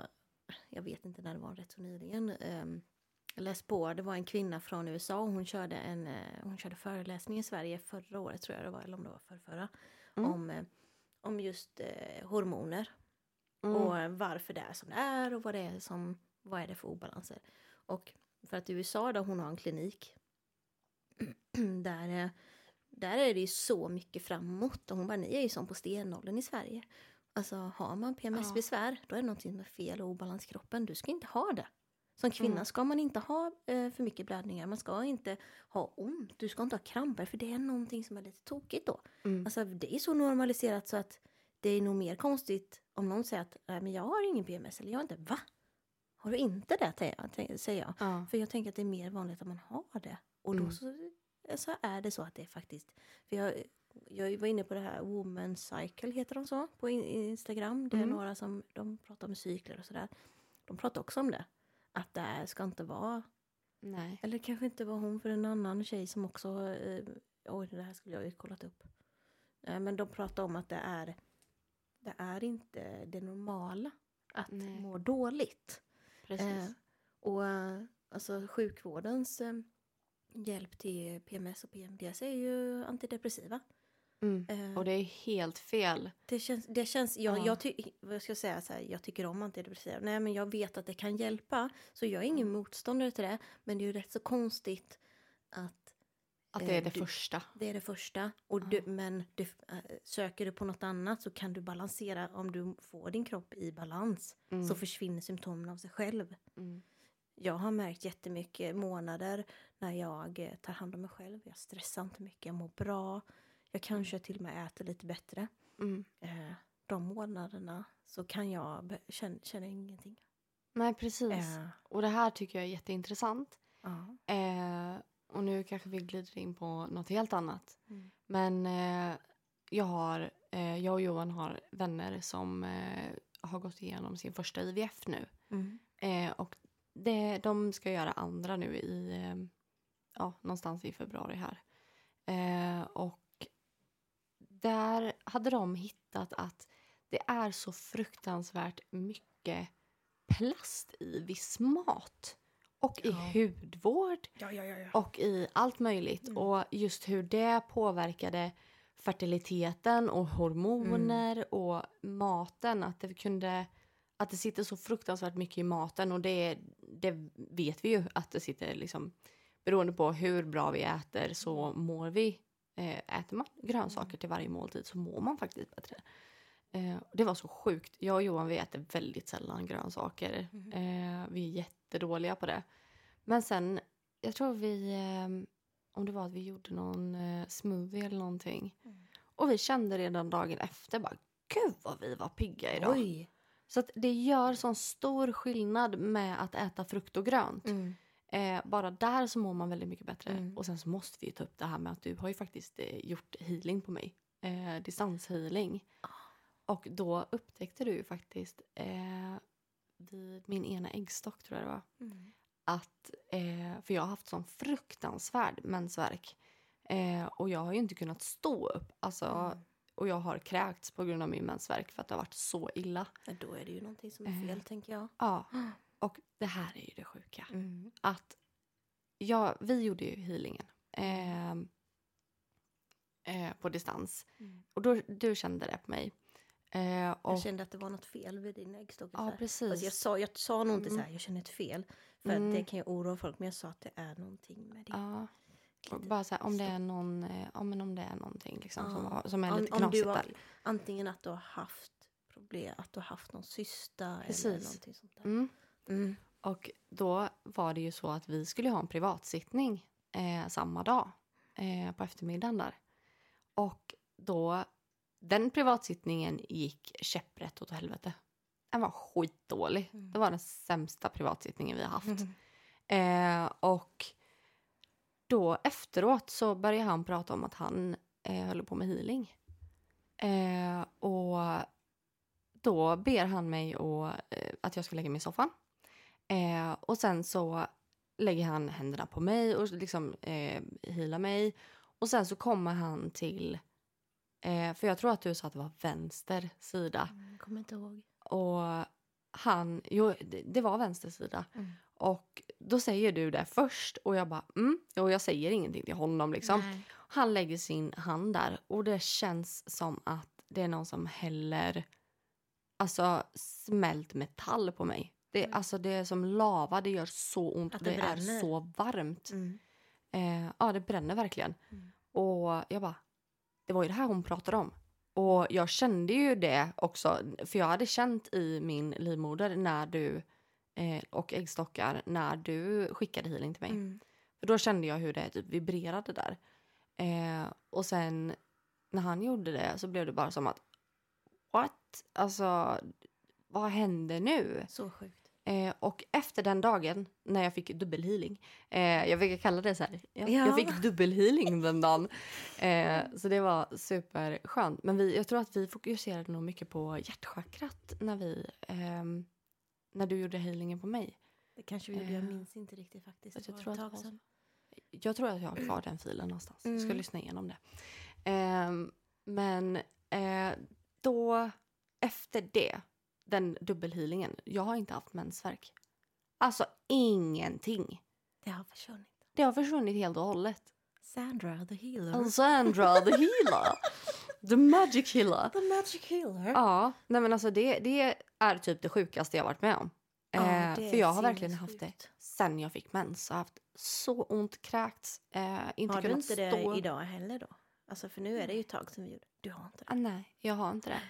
jag vet inte när det var rätt så nyligen. Um, jag läste på, det var en kvinna från U S A. Och hon körde en hon körde föreläsning i Sverige förra året tror jag det var. Eller om det var förra, förra mm. om, om just eh, hormoner. Mm. Och varför det är som det är och vad det är som, vad är det för obalanser. Och för att i U S A då hon har en klinik där, där är det ju så mycket framåt. Och hon bara, ni är ju som på stenåldern i Sverige. Alltså har man P M S-besvär ja. då är det någonting med fel och obalans i kroppen. Du ska inte ha det. Som kvinna mm. ska man inte ha eh, för mycket blödningar. Man ska inte ha ont. Du ska inte ha kramper för det är någonting som är lite tokigt då. Mm. Alltså det är så normaliserat så att det är nog mer konstigt om någon säger att nej, men jag har ingen P M S eller jag har inte. Va? Har du inte det? Säger jag. Ja. För jag tänker att det är mer vanligt att man har det. Och då mm. så, så är det så att det är faktiskt. För jag, jag var inne på det här Woman Cycle heter de så. På Instagram. Det är mm. några som de pratar om cykler och sådär. De pratar också om det. Att det här ska inte vara. Nej. Eller kanske inte var hon för en annan tjej som också. Oj, det här skulle jag ju kollat upp. Men de pratar om att det är. Det är inte det normala att Nej. må dåligt. Precis. Eh, och alltså, sjukvårdens eh, hjälp till P M S och P M D S är ju antidepressiva. Mm. Eh, och det är helt fel. Det känns, det känns jag, ja. jag, ty, jag ska säga så här, jag tycker om antidepressiva. Nej, men jag vet att det kan hjälpa. Så jag är ingen mm. motståndare till det. Men det är ju rätt så konstigt att... Att det är det du, första. Det är det första. Och du, mm. Men du, äh, söker du på något annat så kan du balansera. Om du får din kropp i balans mm. så försvinner symptomen av sig själv. Mm. Jag har märkt jättemycket månader när jag tar hand om mig själv. Jag stressar inte mycket, jag mår bra. Jag kanske till och med äter lite bättre. Mm. Eh, de månaderna så kan jag känna, känna ingenting. Nej, precis. Eh. Och det här tycker jag är jätteintressant. Ja. Eh, Och nu kanske vi glider in på något helt annat. Mm. Men eh, jag, har, eh, jag och Johan har vänner som eh, har gått igenom sin första I V F nu. Mm. Eh, och det, de ska göra andra nu i eh, ja, någonstans i februari här. Eh, och där hade de hittat att det är så fruktansvärt mycket plast i viss mat. Och i ja. hudvård. Ja, ja, ja, ja. Och i allt möjligt. Mm. Och just hur det påverkade fertiliteten och hormoner mm. och maten. Att det kunde, att det sitter så fruktansvärt mycket i maten. Och det, det vet vi ju att det sitter liksom. Beroende på hur bra vi äter så mår vi. Äter man grönsaker till varje måltid så mår man faktiskt bättre. Det var så sjukt. Jag och Johan vi äter väldigt sällan grönsaker. Mm. Vi är jättedåliga på det. Men sen, jag tror vi, om det var att vi gjorde någon smoothie eller någonting. Mm. Och vi kände redan dagen efter, bara, gud vad vi var pigga idag. Oj. Så att det gör sån stor skillnad med att äta frukt och grönt. Mm. Eh, bara där så mår man väldigt mycket bättre. Mm. Och sen så måste vi ta upp det här med att du har ju faktiskt eh, gjort healing på mig. Eh, distanshealing. Ah. Och då upptäckte du faktiskt eh, vid min ena äggstock tror jag det var. Mm. Att, eh, för jag har haft sån fruktansvärd mensvärk. Eh, och jag har ju inte kunnat stå upp. Alltså, mm. Och jag har kräkts på grund av min mensvärk för att det har varit så illa. Men då är det ju någonting som är fel, eh, tänker jag. Ja, och det här är ju det sjuka. Mm. Att, ja, vi gjorde ju healingen eh, eh, på distans. Mm. Och då, du kände det på mig. Eh, och, jag kände att det var något fel vid din äggstock. Ja, precis. Alltså jag, sa, jag sa nog inte mm. så här, jag känner ett fel. För mm. att det kan ju oroa folk, men jag sa att det är någonting med det. Ja. Bara så här, om det är någon, ja, men om det är någonting liksom, ja. som, har, som är om, lite knasigt där. Antingen att du har haft problem, att du har haft någon syster. Precis. Eller någonting sånt där. Mm. Mm. Och då var det ju så att vi skulle ha en privatsittning eh, samma dag eh, på eftermiddagen där. Och då, den privatsittningen gick käpprätt åt helvete. Den var skitdålig. Mm. Det var den sämsta privatsittningen vi har haft. Mm. Eh, och då efteråt så började han prata om att han eh, höll på med healing. Eh, och då ber han mig och, eh, att jag ska lägga mig i soffan. Eh, och sen så lägger han händerna på mig och liksom eh, healar mig. Och sen så kommer han till, eh, för jag tror att du sa att det var vänster sida. Mm, kommer inte ihåg. Och han, jo det, det var vänster sida. Mm. Och då säger du det först. Och jag bara, mm. Och jag säger ingenting till honom liksom. Nej. Han lägger sin hand där. Och det känns som att det är någon som häller, alltså smält metall på mig. Det, mm. Alltså det är som lava. Det gör så ont. Att det det är så varmt. Mm. Eh, ja, det bränner verkligen. Mm. Och jag bara, det var ju det här hon pratade om. Och jag kände ju det också. För jag hade känt i min livmoder när du... och äggstockar när du skickade healing till mig. Mm. För då kände jag hur det typ vibrerade där. Eh, och sen när han gjorde det så blev det bara som att what? Alltså, vad hände nu? Så sjukt. Eh, och efter den dagen när jag fick dubbelhealing. Eh, jag fick kalla det så här. Jag, ja. jag fick dubbelhealing den dagen. Eh, så det var superskönt. Men vi, jag tror att vi fokuserade nog mycket på hjärtchakrat när vi... Ehm, När du gjorde healingen på mig. Det kanske vi gjorde, jag minns inte riktigt faktiskt. Jag tror, att, alltså, jag tror att jag har kvar den filen någonstans. Mm. Jag ska lyssna igenom det. Um, men uh, då, efter det, den dubbelhealingen. Jag har inte haft mensvärk. Alltså ingenting. Det har försvunnit. Det har försvunnit helt och hållet. Sandra the healer. Oh, Sandra the healer. The magic healer. The magic healer. Ja, nej men alltså det, det är typ det sjukaste jag varit med om. Ja, eh, för jag har verkligen haft det sen jag fick mens. Jag har haft så ont, kräkts. Eh, inte har du inte det stå... idag heller då? Alltså för nu är det ju ett tag som vi gjorde. Du har inte det? Ah, nej, jag har inte det.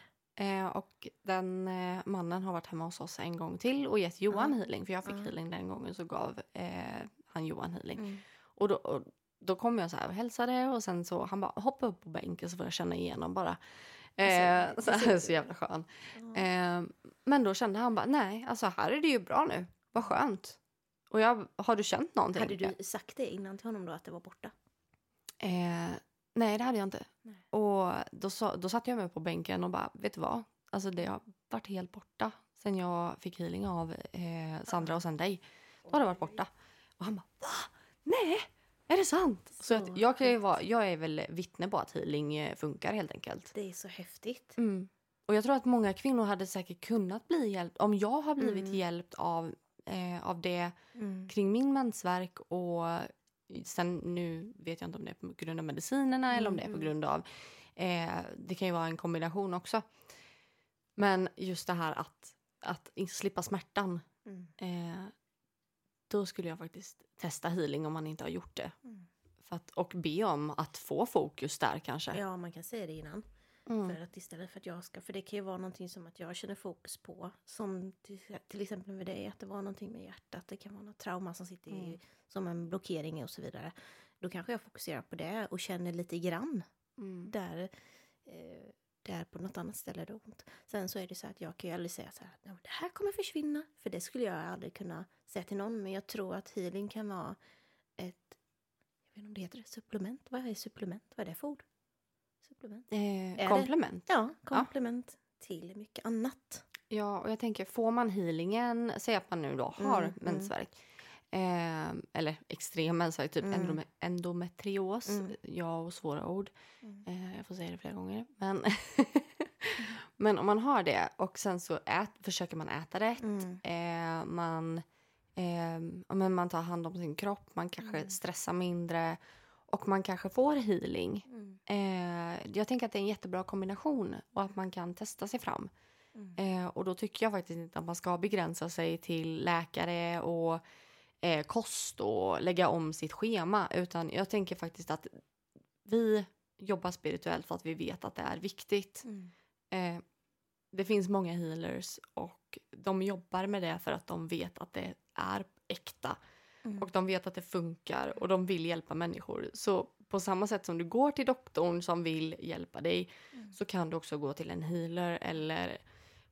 Eh, och den eh, mannen har varit hemma hos oss en gång till och gett Johan mm. healing. För jag fick mm. healing den gången, så gav eh, han Johan healing. Mm. Och då... Och, Då kommer jag så här och hälsade och sen så han bara hoppade upp på bänken så får jag känna igenom bara. Eh, så, så, så jävla skön. Mm. Eh, men då kände han bara, nej alltså här är det ju bra nu. Vad skönt. Och jag, har du känt någonting? Hade du sagt det innan till honom då att det var borta? Eh, nej det hade jag inte. Nej. Och då, då satt jag mig på bänken och bara, vet du vad? Alltså det har varit helt borta. Sen jag fick healing av eh, Sandra och sen dig. Då har det varit borta. Och han bara, va? Nej! Är det sant? Så, så att jag kan ju vara, jag är väl vittne på att healing funkar helt enkelt. Det är så häftigt. Mm. Och jag tror att många kvinnor hade säkert kunnat bli hjälpt. Om jag har blivit mm. hjälpt av, eh, av det mm. kring min mensvärk. Och sen nu vet jag inte om det är på grund av medicinerna. Mm. Eller om det är på grund av. Eh, det kan ju vara en kombination också. Men just det här att, att slippa smärtan. Mm. Eh, Då skulle jag faktiskt testa healing om man inte har gjort det. Mm. För att, och be om att få fokus där kanske. Ja, man kan säga det innan. Mm. För att istället för att jag ska... För det kan ju vara någonting som att jag känner fokus på. Som till, till exempel med dig. Att det var någonting med hjärtat. Det kan vara något trauma som sitter i... Mm. Som en blockering och så vidare. Då kanske jag fokuserar på det. Och känner lite grann. Mm. Där... Eh, det är på något annat ställe det är ont. Sen så är det så att jag kan ju aldrig säga så här, det här kommer försvinna. För det skulle jag aldrig kunna säga till någon. Men jag tror att healing kan vara ett, jag vet inte om det heter det, supplement. Vad är supplement? Vad är det för ord? Supplement. Eh, komplement. Det? Ja, komplement ja. Till mycket annat. Ja, och jag tänker, får man healingen, säg att man nu då har mm, mensvärk. Mm. Eh, eller extrem mensvärk, typ mm. endometrios. Mm. Ja, och svåra ord. Mm. Eh, jag får säga det flera gånger. Men, men om man har det och sen så ät, försöker man äta rätt. Mm. Eh, man, eh, men man tar hand om sin kropp. Man kanske mm. stressar mindre. Och man kanske får healing. Mm. Eh, jag tänker att det är en jättebra kombination. Och att man kan testa sig fram. Mm. Eh, och då tycker jag faktiskt inte att man ska begränsa sig till läkare och eh, kost och lägga om sitt schema. Utan jag tänker faktiskt att vi jobbar spirituellt för att vi vet att det är viktigt. Mm. Eh, det finns många healers och de jobbar med det för att de vet att det är äkta. Mm. Och de vet att det funkar och de vill hjälpa människor. Så på samma sätt som du går till doktorn som vill hjälpa dig mm. så kan du också gå till en healer eller...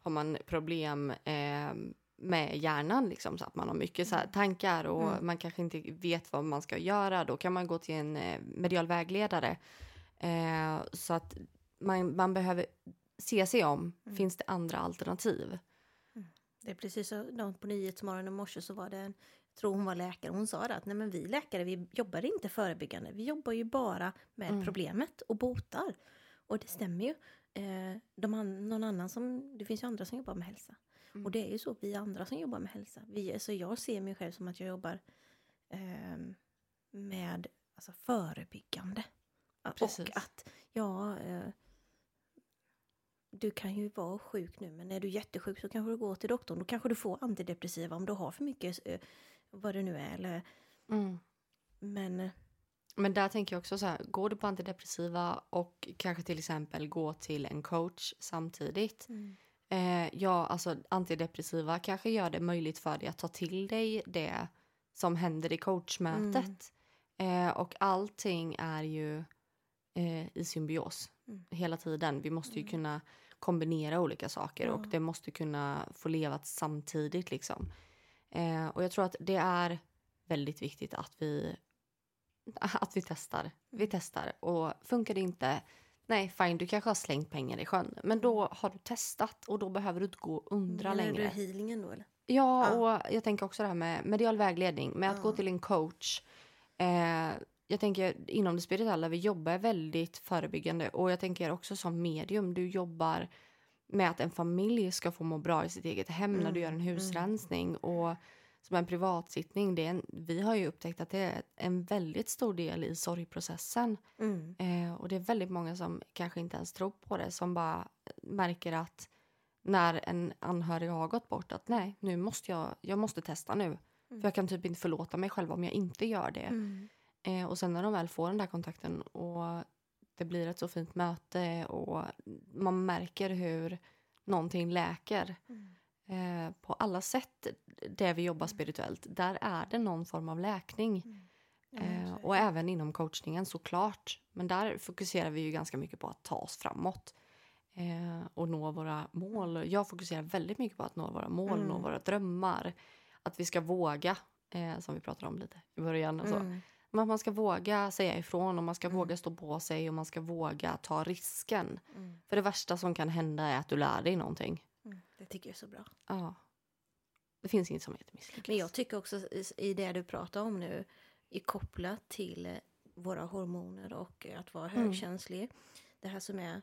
Har man problem eh, med hjärnan liksom, så att man har mycket så här, tankar och mm. man kanske inte vet vad man ska göra. Då kan man gå till en eh, medial vägledare. Eh, så att man, man behöver se sig om. Mm. Finns det andra alternativ? Mm. Det är precis så. På Nyhetsmorgon i morse så var det en, jag tror hon var läkare. Hon sa att nej men vi läkare vi jobbar inte förebyggande. Vi jobbar ju bara med mm. problemet och botar. Och det stämmer ju. Eh, de an, någon annan som, det finns ju andra som jobbar med hälsa. Mm. Och det är ju så, vi andra som jobbar med hälsa. Vi, så jag ser mig själv som att jag jobbar eh, med alltså, förebyggande. Precis. Och att, ja, eh, du kan ju vara sjuk nu, men är du jättesjuk så kanske du går till doktorn. Då kanske du får antidepressiva om du har för mycket, eh, vad det nu är. Eller, mm. Men... Men där tänker jag också så här, går du på antidepressiva och kanske till exempel gå till en coach samtidigt. Mm. Eh, ja, alltså antidepressiva kanske gör det möjligt för dig att ta till dig det som händer i coachmötet. Mm. Eh, och allting är ju eh, i symbios mm. hela tiden. Vi måste ju mm. kunna kombinera olika saker mm. och det måste kunna få leva samtidigt liksom. Eh, och jag tror att det är väldigt viktigt att vi... Att vi testar. Vi testar. Och funkar det inte... Nej, fine, du kanske har slängt pengar i sjön. Men då har du testat. Och då behöver du inte gå och undra eller längre. Eller är det healingen då, eller? Ja, ah. och jag tänker också det här med medial vägledning. Med att ah. gå till en coach. Eh, jag tänker, inom det spirituella, vi jobbar väldigt förebyggande. Och jag tänker också som medium. Du jobbar med att en familj ska få må bra i sitt eget hem. Mm. När du gör en husrensning. Mm. Och... Som en privatsittning, det är en, vi har ju upptäckt att det är en väldigt stor del i sorgprocessen. Mm. Eh, och det är väldigt många som kanske inte ens tror på det. Som bara märker att när en anhörig har gått bort att nej, nu måste jag, jag måste testa nu. Mm. För jag kan typ inte förlåta mig själv om jag inte gör det. Mm. Eh, och sen när de väl får den där kontakten och det blir ett så fint möte och man märker hur någonting läker. Mm. Eh, på alla sätt där vi jobbar spirituellt, där är det någon form av läkning. Mm. Mm. Eh, och även inom coachningen såklart. Men där fokuserar vi ju ganska mycket på att ta oss framåt. Eh, och nå våra mål. Jag fokuserar väldigt mycket på att nå våra mål, mm. nå våra drömmar. Att vi ska våga, eh, som vi pratade om lite i början. Och så. Mm. Men man ska våga säga ifrån och man ska mm. våga stå på sig och man ska våga ta risken. Mm. För det värsta som kan hända är att du lär dig någonting. Mm, det tycker jag är så bra. Ja. Det finns inget som heter misslyckas. Men jag tycker också i det du pratar om nu är kopplat till våra hormoner och att vara mm. högkänslig. Det här som är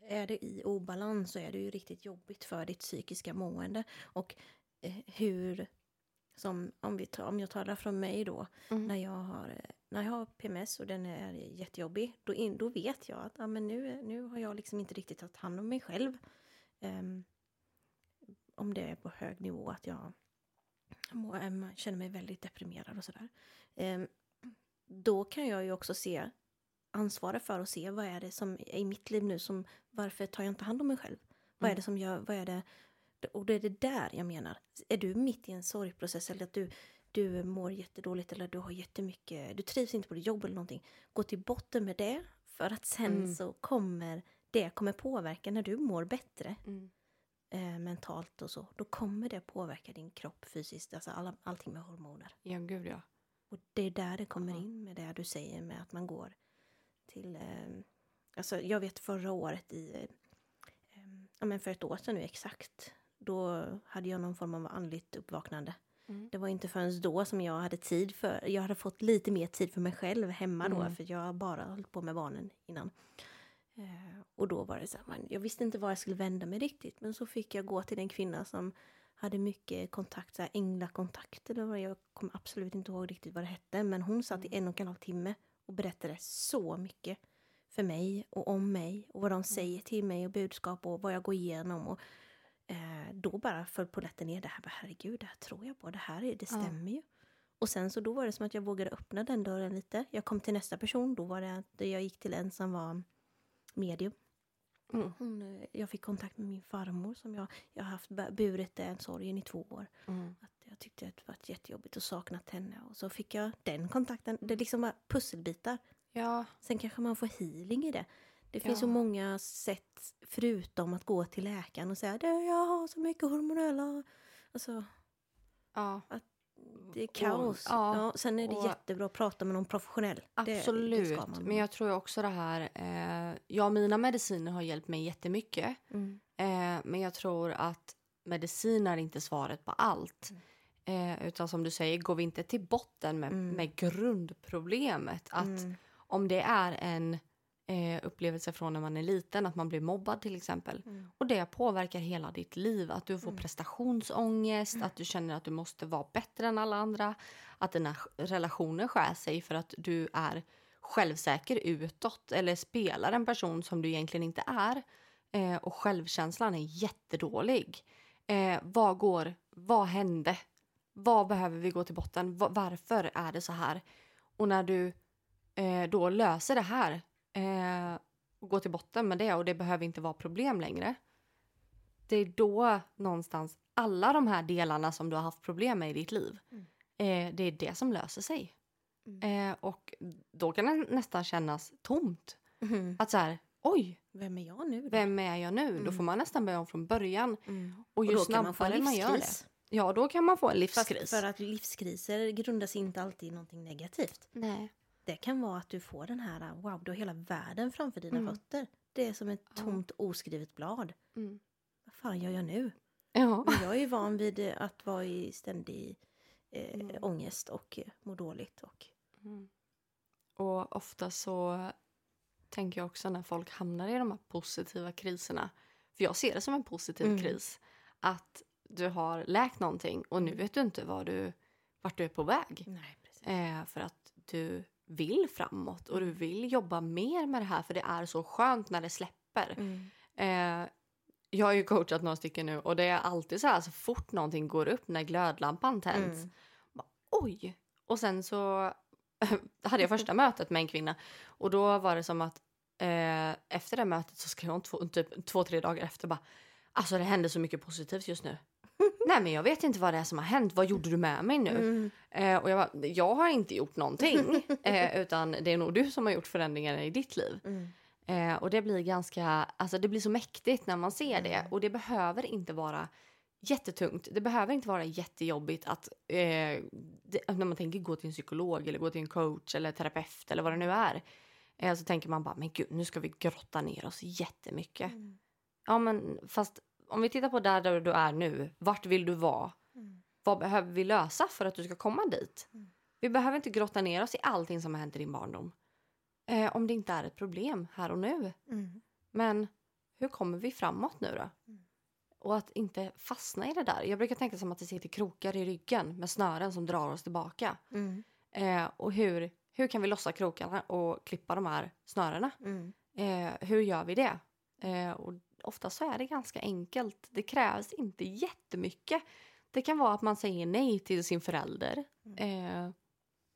är det i obalans så är det ju riktigt jobbigt för ditt psykiska mående och hur som om vi tar, om jag talar från mig då mm. när jag har när jag har P M S och den är jättejobbig då in, då vet jag att ja, men nu nu har jag liksom inte riktigt tagit hand om mig själv. Um, om det är på hög nivå att jag må, um, känner mig väldigt deprimerad och sådär. Um, då kan jag ju också se ansvara för att se vad är det som är i mitt liv nu som varför tar jag inte hand om mig själv? Mm. Vad är det som jag, vad är det och det är det där jag menar. Är du mitt i en sorgprocess eller att du du mår jättedåligt eller du har jättemycket du trivs inte på ditt jobb eller någonting. Gå till botten med det för att sen mm. så kommer det kommer påverka när du mår bättre mm. eh, mentalt och så. Då kommer det påverka din kropp fysiskt, alltså alla, allting med hormoner. Ja, gud ja. Och det är där det kommer mm. in med det du säger med att man går till... Eh, alltså jag vet förra året i... Eh, ja men för ett år sedan nu exakt. Då hade jag någon form av andligt uppvaknande. Mm. Det var inte förrän då som jag hade tid för... Jag hade fått lite mer tid för mig själv hemma då. Mm. För jag bara höll på med barnen innan. Eh, och då var det så här... Jag visste inte var jag skulle vända mig riktigt. Men så fick jag gå till en kvinna som hade mycket kontakt. Så här änglakontakt. Eller vad, jag kommer absolut inte ihåg riktigt vad det hette. Men hon satt mm. i en och en halv timme. Och berättade så mycket för mig. Och om mig. Och vad de mm. säger till mig. Och budskap. Och vad jag går igenom. Och... Eh, då bara föll poletten ner det här, bara, herregud, det här tror jag på, det här är, det stämmer ja. ju. Och sen så då var det som att jag vågade öppna den dörren lite. Jag kom till nästa person, då var det att jag gick till en som var medium. Mm. Hon, jag fick kontakt med min farmor som jag, jag har haft burit den sorgen i två år. Mm. Att jag tyckte att det var jättejobbigt och saknat henne. Och så fick jag den kontakten, det liksom var pusselbitar. Ja. Sen kanske man får healing i det. Det finns ja. så många sätt förutom att gå till läkaren och säga jag har så mycket hormonella. Alltså, ja. Att det är kaos. Och, ja. Ja, sen är det och, jättebra att prata med någon professionell. Absolut, det, det men jag tror också det här. Eh, ja, mina mediciner har hjälpt mig jättemycket. Mm. Eh, men jag tror att medicin är inte svaret på allt. Mm. Eh, utan som du säger, går vi inte till botten med, mm. med grundproblemet. Att mm. om det är en... Eh, upplevelse från när man är liten, att man blir mobbad till exempel. Mm. Och det påverkar hela ditt liv. Att du får mm. prestationsångest, mm. att du känner att du måste vara bättre än alla andra. Att dina relationer skär sig för att du är självsäker utåt. Eller spelar en person som du egentligen inte är. Eh, och självkänslan är jättedålig. Eh, vad går, vad hände? Vad behöver vi gå till botten? Va- varför är det så här? Och när du eh, då löser det här... och gå till botten med det, och det behöver inte vara problem längre. Det är då någonstans alla de här delarna som du har haft problem med i ditt liv, mm. det är det som löser sig. Mm. Och då kan det nästan kännas tomt. Mm. Att så här, oj, vem är jag nu? Då? Vem är jag nu? Mm. Då får man nästan börja om från början. Mm. Och ju och snabbare man, man gör det. Ja, då kan man få en livskris. Fast för att livskriser grundas inte alltid i någonting negativt. Nej. Det kan vara att du får den här, wow, du har hela världen framför dina mm. fötter. Det är som ett tomt oskrivet blad. Mm. Vad fan gör jag nu? Ja. Men jag är ju van vid att vara i ständig eh, mm. ångest och må dåligt. Och... Mm. och ofta så tänker jag också när folk hamnar i de här positiva kriserna. För jag ser det som en positiv mm. kris. Att du har läkt någonting och nu vet du inte var du, vart du är på väg. Nej, precis. Eh, för att du... vill framåt och du vill jobba mer med det här, för det är så skönt när det släpper. Mm. Eh, jag har ju coachat några stycken nu, och det är alltid så här, så fort någonting går upp, när glödlampan tänds. Mm. Bara, oj! Och sen så hade jag första mötet med en kvinna, och då var det som att eh, efter det mötet så skrev hon två, typ två, tre dagar efter bara, alltså det händer så mycket positivt just nu. Nej, men jag vet inte vad det är som har hänt. Vad gjorde du med mig nu? Mm. Eh, och jag bara, jag har inte gjort någonting. eh, utan det är nog du som har gjort förändringar i ditt liv. Mm. Eh, och det blir ganska, alltså det blir så mäktigt när man ser mm. det. Och det behöver inte vara jättetungt. Det behöver inte vara jättejobbigt att, eh, det, när man tänker gå till en psykolog eller gå till en coach eller terapeut eller vad det nu är. Eh, så tänker man bara, men gud, nu ska vi grotta ner oss jättemycket. Mm. Ja, men fast... Om vi tittar på där, där du är nu. Vart vill du vara? Mm. Vad behöver vi lösa för att du ska komma dit? Mm. Vi behöver inte grotta ner oss i allting som har hänt i din barndom. Eh, om det inte är ett problem här och nu. Mm. Men hur kommer vi framåt nu då? Mm. Och att inte fastna i det där. Jag brukar tänka som att det sitter krokar i ryggen. Med snören som drar oss tillbaka. Mm. Eh, och hur, hur kan vi lossa krokarna och klippa de här snörena? Mm. Eh, hur gör vi det? Eh, och ofta så är det ganska enkelt. Det krävs inte jättemycket. Det kan vara att man säger nej till sin förälder. Mm. Eh,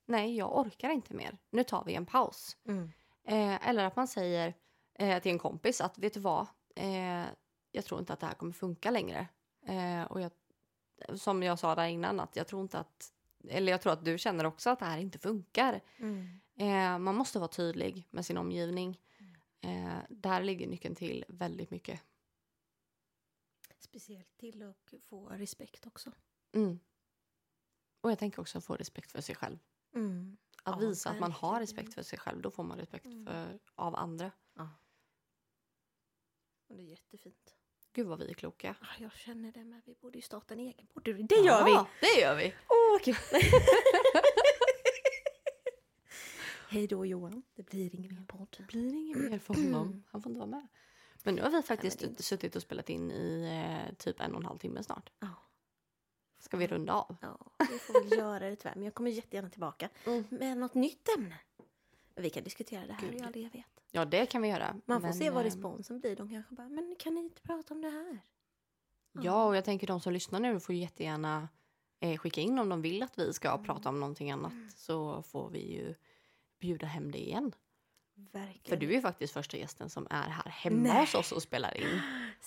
nej, jag orkar inte mer. Nu tar vi en paus. Mm. Eh, eller att man säger eh, till en kompis att, vet du vad? Eh, jag tror inte att det här kommer funka längre. Eh, och jag, som jag sa där innan, att jag tror inte att, eller jag tror att du känner också att det här inte funkar. Mm. Eh, man måste vara tydlig med sin omgivning. Eh, där ligger nyckeln till väldigt mycket. Speciellt till att få respekt också. Mm. Och jag tänker också att få respekt för sig själv. Mm. Att ja, visa att man har respekt för sig själv. Då får man respekt mm. för, av andra. Ja. Och det är jättefint. Gud vad vi är kloka. Ja, jag känner det med. Vi borde ju starta en egen podd. Det ja, gör vi. Det gör vi. Åh, oh, kul. Hej då Johan. Det blir ingen mer podd. Det blir ingen mer för honom. Han får inte vara med. Men nu har vi faktiskt Nej, suttit och spelat in i eh, typ en och en halv timme snart. Ja. Oh. Ska vi runda av? Ja, vi får väl göra det tyvärr. Men jag kommer jättegärna tillbaka. Mm. Med något nytt ämne. Vi kan diskutera det här. Gud. Jag vet. Ja, det kan vi göra. Man får men, se vad responsen blir. De kanske bara, men kan ni inte prata om det här? Mm. Ja, och jag tänker de som lyssnar nu får jättegärna eh, skicka in om de vill att vi ska mm. prata om någonting annat. Mm. Så får vi ju bjuda hem det igen. Verkligen. För du är faktiskt första gästen som är här hemma Nej. hos oss och spelar in.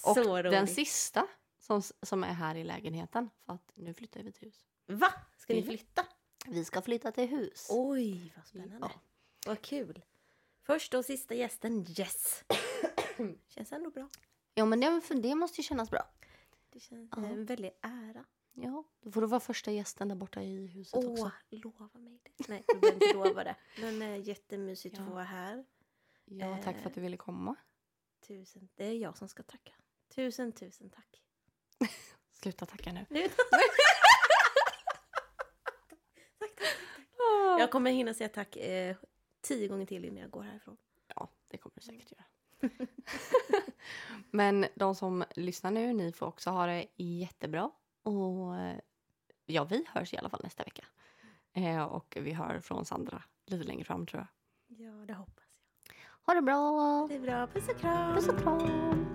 Och så roligt. Den sista. Som, som är här i lägenheten. För att nu flyttar vi till hus. Va? Ska vi flytta? Vi ska flytta till hus. Oj, vad spännande. Ja. Vad kul. Första och sista gästen, yes. Känns ändå bra. Ja, men det, det måste ju kännas bra. Det känns ja. en väldigt ära. Ja, då får du vara första gästen där borta i huset Åh, också. Åh, lova mig det. Nej, du behöver inte lova det. Men det är jättemysigt ja. att vara här. Ja, tack för att du ville komma. Tusen, det är jag som ska tacka. Tusen, tusen tack. Sluta tacka nu. nu. tack, tack, tack, tack. Oh. Jag kommer hinna säga tack eh, tio gånger till innan jag går härifrån. Ja, det kommer du säkert göra. Men de som lyssnar nu, ni får också ha det jättebra. Och ja, vi hörs i alla fall nästa vecka. Eh, och vi hör från Sandra lite längre fram tror jag. Ja, det hoppas jag. Ha det bra. Det är bra. Puss och kram. Puss och kram.